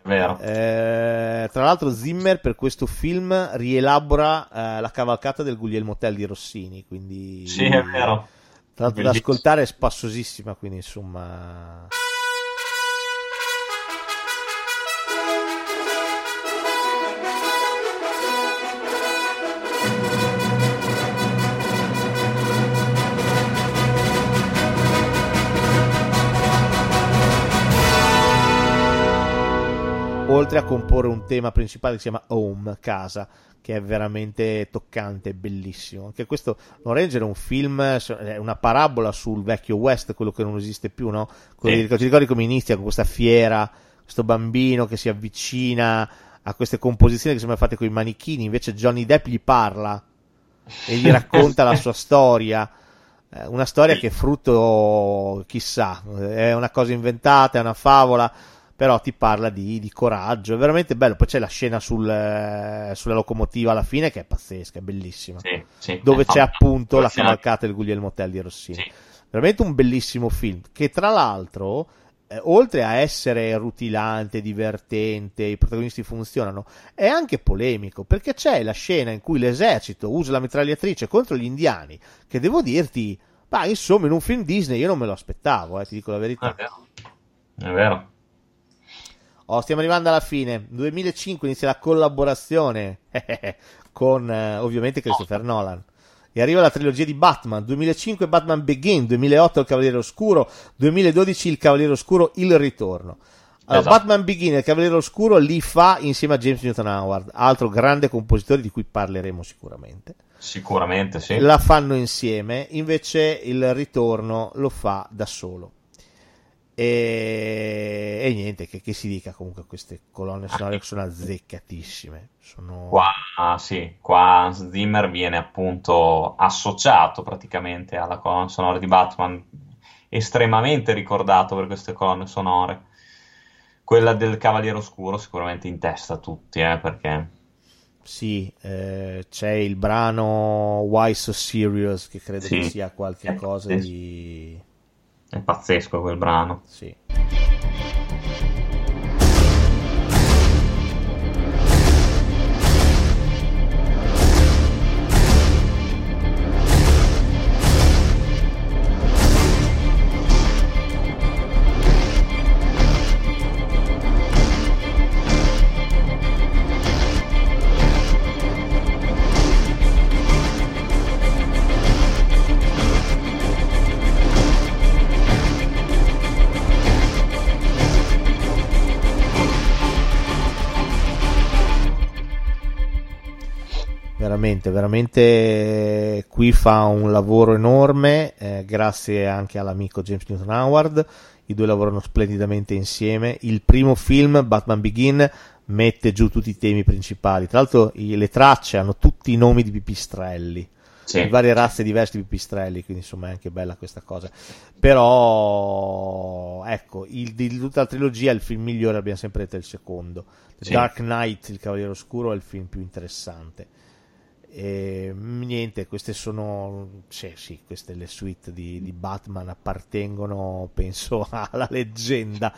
Vero. Tra l'altro Zimmer per questo film rielabora la cavalcata del Guglielmo Tell di Rossini, quindi... Sì, è vero. Tra l'altro da ascoltare è spassosissima, quindi insomma... Oltre a comporre un tema principale che si chiama Home, casa, che è veramente toccante, bellissimo. Anche questo, Lone Ranger è un film, è una parabola sul vecchio West, quello che non esiste più, no? Ti ricordi come inizia con questa fiera, questo bambino che si avvicina a queste composizioni che sembrano fatte con i manichini, invece Johnny Depp gli parla e gli racconta la sua storia. Una storia che è frutto, chissà, è una cosa inventata, è una favola, però ti parla di coraggio, è veramente bello. Poi c'è la scena sulla locomotiva alla fine che è pazzesca, è bellissima, sì, dove c'è appunto la cavalcata del Guglielmo Tell di Rossini, sì. Veramente un bellissimo film che tra l'altro oltre a essere rutilante, divertente, i protagonisti funzionano, è anche polemico, perché c'è la scena in cui l'esercito usa la mitragliatrice contro gli indiani, che devo dirti, ma insomma in un film Disney io non me lo aspettavo, ti dico la verità. È vero. Stiamo arrivando alla fine. 2005 inizia la collaborazione con ovviamente Christopher Nolan, e arriva la trilogia di Batman. 2005 Batman Begin, 2008 Il Cavaliere Oscuro, 2012 Il Cavaliere Oscuro Il Ritorno. Allora, esatto. Batman Begin e Il Cavaliere Oscuro li fa insieme a James Newton Howard, altro grande compositore di cui parleremo sicuramente, sì. La fanno insieme, invece Il Ritorno lo fa da solo. E niente, che si dica, comunque queste colonne sonore sono azzeccatissime. Qua Hans Zimmer viene appunto associato praticamente alla colonna sonora di Batman, estremamente ricordato per queste colonne sonore. Quella del Cavaliere Oscuro sicuramente in testa a tutti, perché... Sì, c'è il brano Why So Serious, che credo che sia qualche cosa di... È pazzesco quel brano. Sì. Veramente qui fa un lavoro enorme, grazie anche all'amico James Newton Howard. I due lavorano splendidamente insieme. Il primo film, Batman Begin, mette giù tutti i temi principali. Tra l'altro le tracce hanno tutti i nomi di pipistrelli, di varie razze diverse di pipistrelli, quindi insomma è anche bella questa cosa. Però ecco, di tutta la trilogia il film migliore, abbiamo sempre detto, è il secondo. Dark Knight, il Cavaliere Oscuro, è il film più interessante. E niente, queste sono queste le suite di Batman, appartengono penso alla leggenda,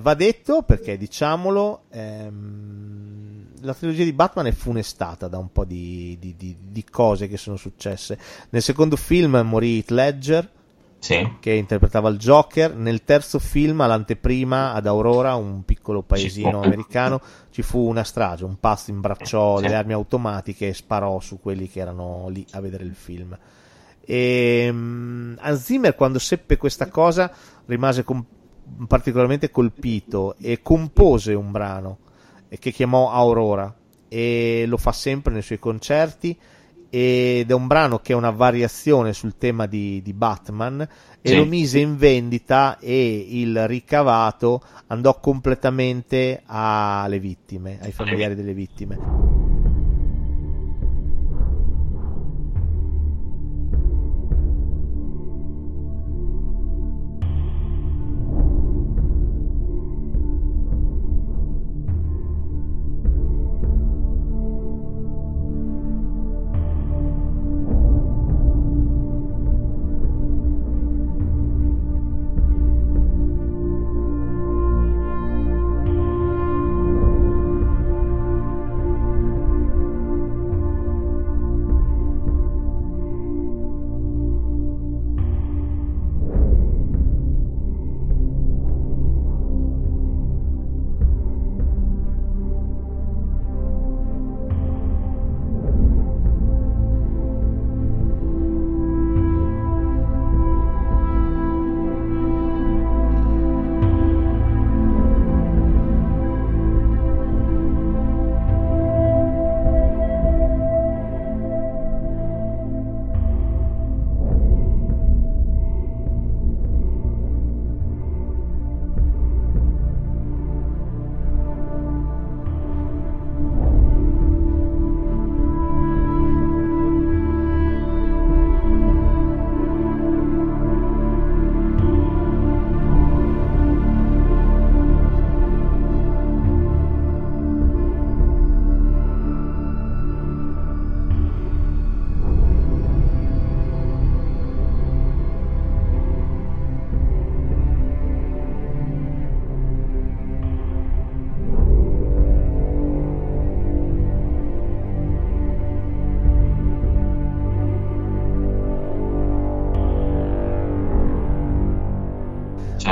va detto, perché diciamolo, la trilogia di Batman è funestata da un po' di cose che sono successe. Nel secondo film morì Heath Ledger, che interpretava il Joker. Nel terzo film, all'anteprima ad Aurora, un piccolo paesino americano, ci fu una strage, un pazzo imbracciò le armi automatiche e sparò su quelli che erano lì a vedere il film. E Hans Zimmer, quando seppe questa cosa, rimase particolarmente colpito e compose un brano che chiamò Aurora, e lo fa sempre nei suoi concerti, ed è un brano che è una variazione sul tema di Batman, e lo mise in vendita, e il ricavato andò completamente alle vittime, ai familiari delle vittime.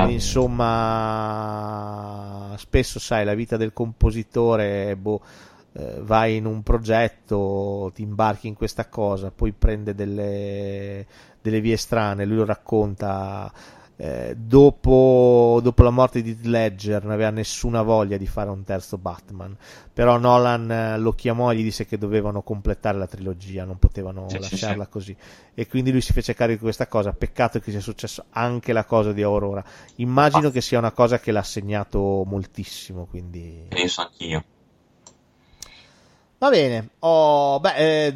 Insomma, spesso sai, la vita del compositore, vai in un progetto, ti imbarchi in questa cosa, poi prende delle vie strane, lui lo racconta, dopo la morte di Ledger non aveva nessuna voglia di fare un terzo Batman, però Nolan lo chiamò e gli disse che dovevano completare la trilogia, non potevano lasciarla così, e quindi lui si fece carico di questa cosa. Peccato che sia successo anche la cosa di Aurora, immagino che sia una cosa che l'ha segnato moltissimo, quindi penso anch'io. Va bene,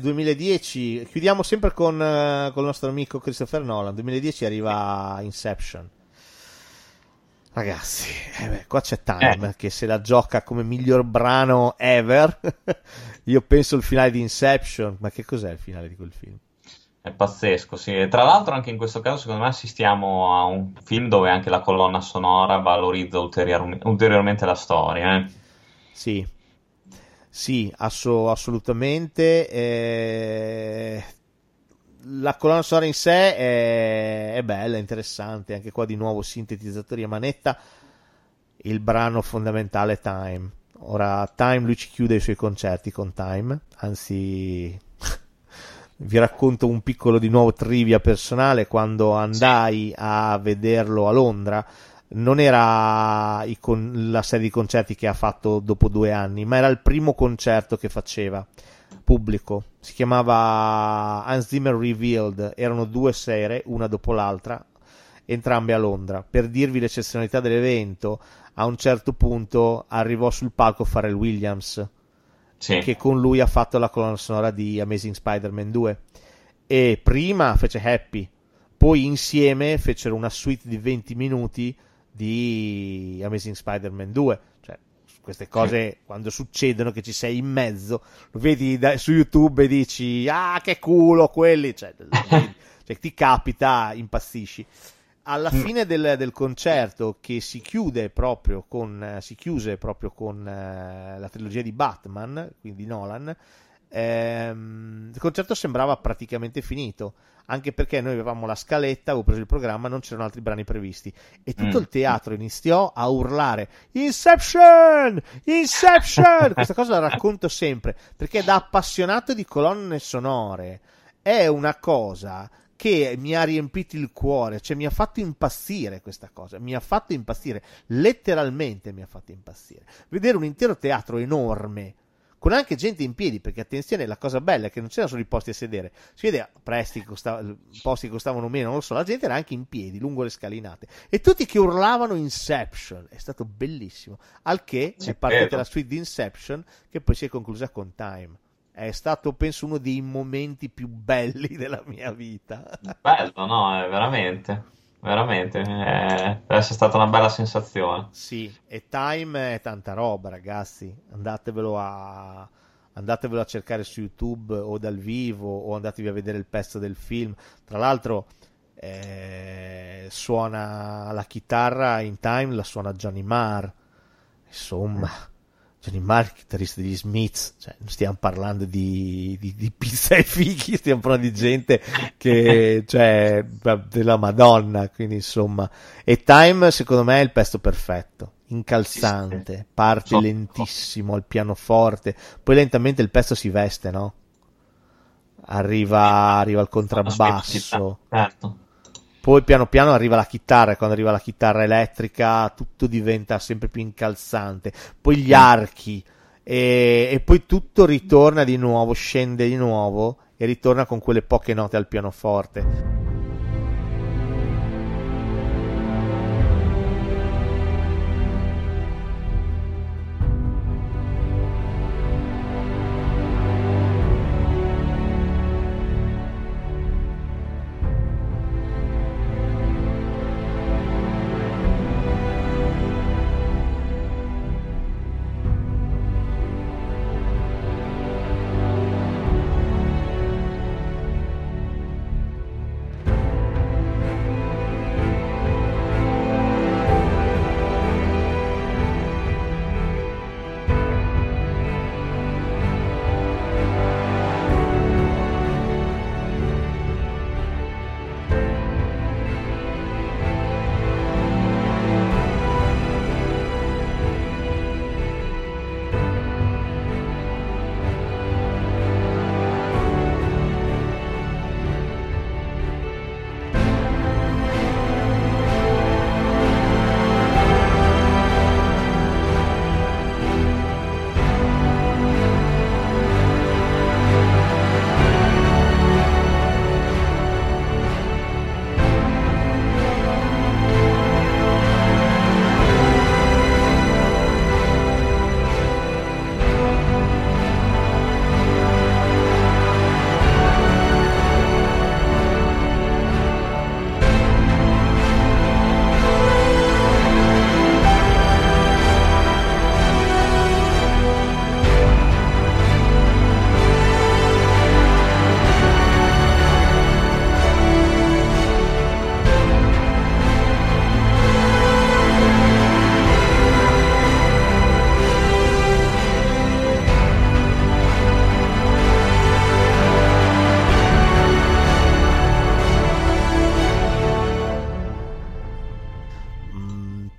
2010, chiudiamo sempre con il nostro amico Christopher Nolan. 2010 arriva Inception. Ragazzi, qua c'è Time che se la gioca come miglior brano ever. Io penso il finale di Inception, ma che cos'è il finale di quel film? È pazzesco, sì. E tra l'altro anche in questo caso secondo me assistiamo a un film dove anche la colonna sonora valorizza ulteriormente la storia. Sì. Sì, assolutamente. La colonna sonora in sé è bella, interessante. Anche qua di nuovo sintetizzatori a manetta. Il brano fondamentale è Time. Ora, Time, lui ci chiude i suoi concerti con Time. Anzi, vi racconto un piccolo di nuovo trivia personale. Quando andai a vederlo a Londra, non era la serie di concerti che ha fatto dopo 2 anni, ma era il primo concerto che faceva pubblico. Si chiamava Hans Zimmer Revealed, erano 2 serie, una dopo l'altra, entrambe a Londra. Per dirvi l'eccezionalità dell'evento, a un certo punto arrivò sul palco Pharrell Williams, che con lui ha fatto la colonna sonora di Amazing Spider-Man 2, e prima fece Happy, poi insieme fecero una suite di 20 minuti di Amazing Spider-Man 2, cioè queste cose quando succedono che ci sei in mezzo, lo vedi su YouTube e dici ah che culo quelli, cioè ti capita, impazzisci. Alla fine del concerto, che si chiuse proprio con la trilogia di Batman, quindi Nolan, il concerto sembrava praticamente finito, anche perché noi avevamo la scaletta, avevo preso il programma, non c'erano altri brani previsti, e tutto il teatro iniziò a urlare Inception! Inception! Questa cosa la racconto sempre, perché da appassionato di colonne sonore è una cosa che mi ha riempito il cuore, cioè mi ha fatto impazzire questa cosa, mi ha fatto impazzire, letteralmente mi ha fatto impazzire. Vedere un intero teatro enorme, con anche gente in piedi, perché attenzione, la cosa bella è che non c'erano solo i posti a sedere, si vede posti che costavano meno, non lo so, la gente era anche in piedi lungo le scalinate, e tutti che urlavano Inception, è stato bellissimo, al che è partita la suite di Inception che poi si è conclusa con Time. È stato penso uno dei momenti più belli della mia vita. Bello, no? Veramente è stata una bella sensazione. Sì, e Time è tanta roba, ragazzi, andatevelo a cercare su YouTube o dal vivo, o andatevi a vedere il pezzo del film. Tra l'altro suona la chitarra in Time, la suona Johnny Marr, insomma Johnny Marr, chitarrista degli Smiths, cioè, non stiamo parlando di pizza e fighi, stiamo parlando di gente che, cioè, della Madonna, quindi insomma. E Time secondo me è il pezzo perfetto, incalzante, parte lentissimo al pianoforte, poi lentamente il pezzo si veste, no? Arriva il contrabbasso, poi piano piano arriva la chitarra, e quando arriva la chitarra elettrica tutto diventa sempre più incalzante, poi gli archi, e poi tutto ritorna di nuovo, scende di nuovo e ritorna con quelle poche note al pianoforte.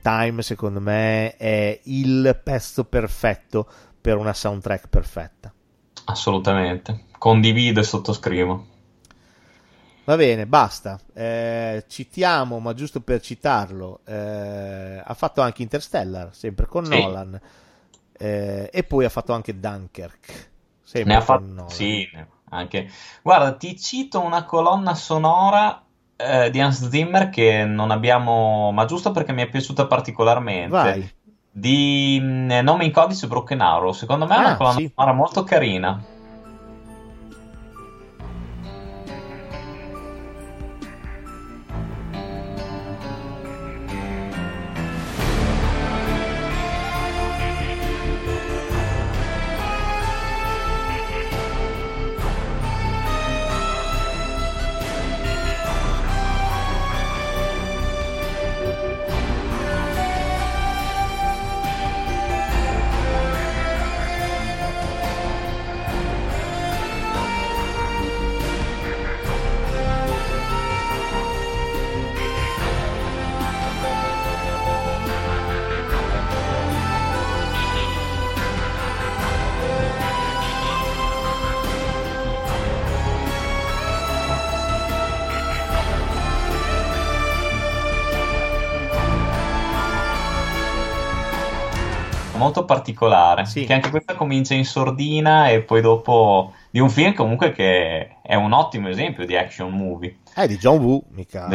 Time, secondo me, è il pezzo perfetto per una soundtrack perfetta. Assolutamente, condivido e sottoscrivo. Va bene, basta. Citiamo, ma giusto per citarlo, ha fatto anche Interstellar, sempre con sì. Nolan, e poi ha fatto anche Dunkirk, sempre ne ha con Nolan. Sì, anche. Guarda, ti cito una colonna sonora di Hans Zimmer che non abbiamo, ma giusto perché mi è piaciuta particolarmente. Vai. Di Nome in Codice Broken Arrow, secondo me è una colonna sonora molto carina. Molto particolare, sì. Che anche questa comincia in sordina e poi dopo di un film comunque che è un ottimo esempio di action movie. Di John Woo, mica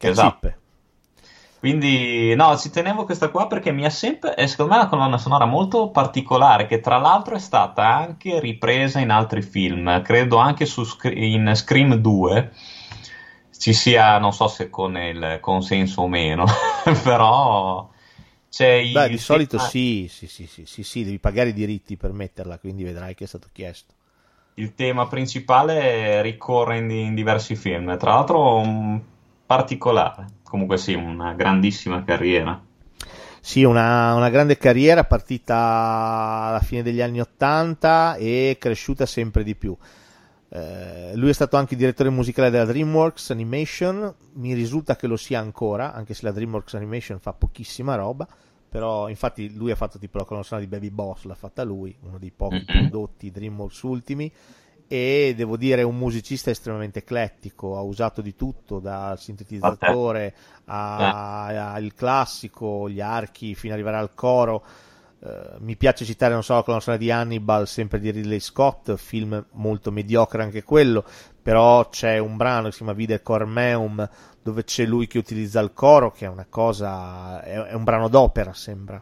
esatto. Quindi no, ci tenevo questa qua perché mi ha sempre, secondo me, una colonna sonora molto particolare che tra l'altro è stata anche ripresa in altri film, credo anche in Scream 2 ci sia, non so se con il consenso o meno, però... Beh, di solito sì, devi pagare i diritti per metterla, quindi vedrai che è stato chiesto. Il tema principale ricorre in diversi film, tra l'altro particolare. Comunque sì, una grandissima carriera. Sì, una grande carriera partita alla fine degli anni '80 e cresciuta sempre di più. Lui è stato anche direttore musicale della DreamWorks Animation, mi risulta che lo sia ancora, anche se la DreamWorks Animation fa pochissima roba, però infatti lui ha fatto tipo la colonna sonora di Baby Boss, l'ha fatta lui, uno dei pochi prodotti DreamWorks ultimi, e devo dire è un musicista estremamente eclettico, ha usato di tutto, dal sintetizzatore al classico, gli archi, fino ad arrivare al coro. Mi piace citare, non so, la colonna sonora di Hannibal, sempre di Ridley Scott, film molto mediocre anche quello, però c'è un brano che si chiama Vide Cormeum dove c'è lui che utilizza il coro, che è una cosa, è un brano d'opera, sembra.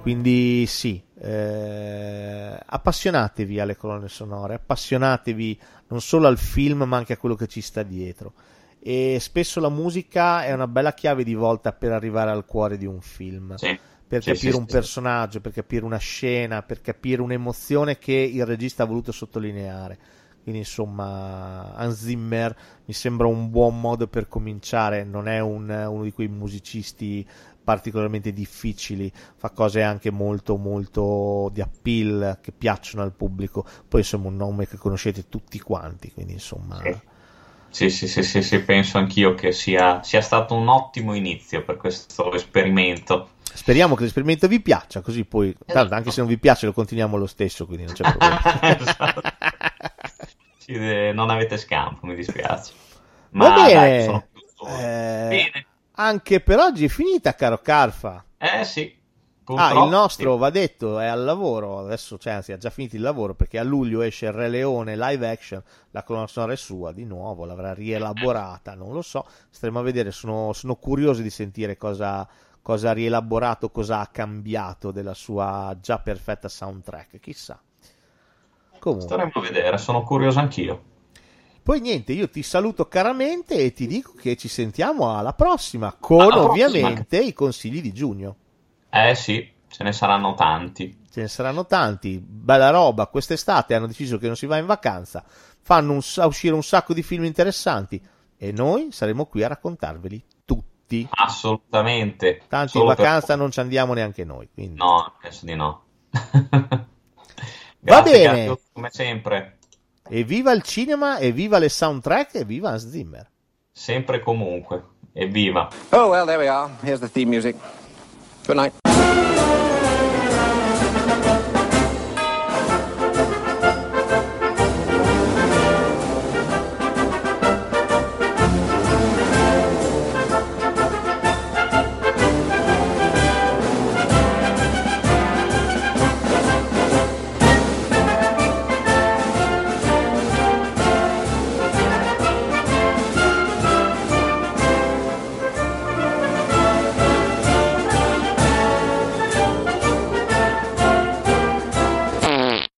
Quindi sì, appassionatevi alle colonne sonore, appassionatevi non solo al film ma anche a quello che ci sta dietro, e spesso la musica è una bella chiave di volta per arrivare al cuore di un film, sì, per capire un personaggio, per capire una scena, per capire un'emozione che il regista ha voluto sottolineare. Quindi insomma Hans Zimmer mi sembra un buon modo per cominciare, non è uno di quei musicisti particolarmente difficili, fa cose anche molto molto di appeal che piacciono al pubblico, poi insomma un nome che conoscete tutti quanti, quindi insomma sì, penso anch'io che sia stato un ottimo inizio per questo esperimento. Speriamo che l'esperimento vi piaccia, così poi tanto, anche se non vi piace lo continuiamo lo stesso, quindi non c'è problema. Esatto. Non avete scampo, mi dispiace, ma va bene, dai, sono bene. Anche per oggi è finita, caro Carfa. Sì. Purtroppo, il nostro, va detto, è al lavoro adesso, cioè anzi ha già finito il lavoro, perché a luglio esce il Re Leone live action, la colonna sonora è sua di nuovo, l'avrà rielaborata, non lo so, staremo a vedere, sono curioso di sentire cosa ha rielaborato, cosa ha cambiato della sua già perfetta soundtrack, chissà. Comunque. Staremo a vedere, sono curioso anch'io. Poi niente, io ti saluto caramente e ti dico che ci sentiamo alla prossima, con ovviamente i consigli di giugno. Eh sì, ce ne saranno tanti. Ce ne saranno tanti, bella roba, quest'estate hanno deciso che non si va in vacanza, fanno uscire un sacco di film interessanti e noi saremo qui a raccontarveli tutti. Assolutamente. Tanto in vacanza non ci andiamo neanche noi. Quindi. No, penso di no. Va bene. Grazie, come sempre. Evviva il cinema, evviva le soundtrack, evviva Hans Zimmer. Sempre e comunque, evviva. Oh, well, there we are. Here's the theme music. Good night.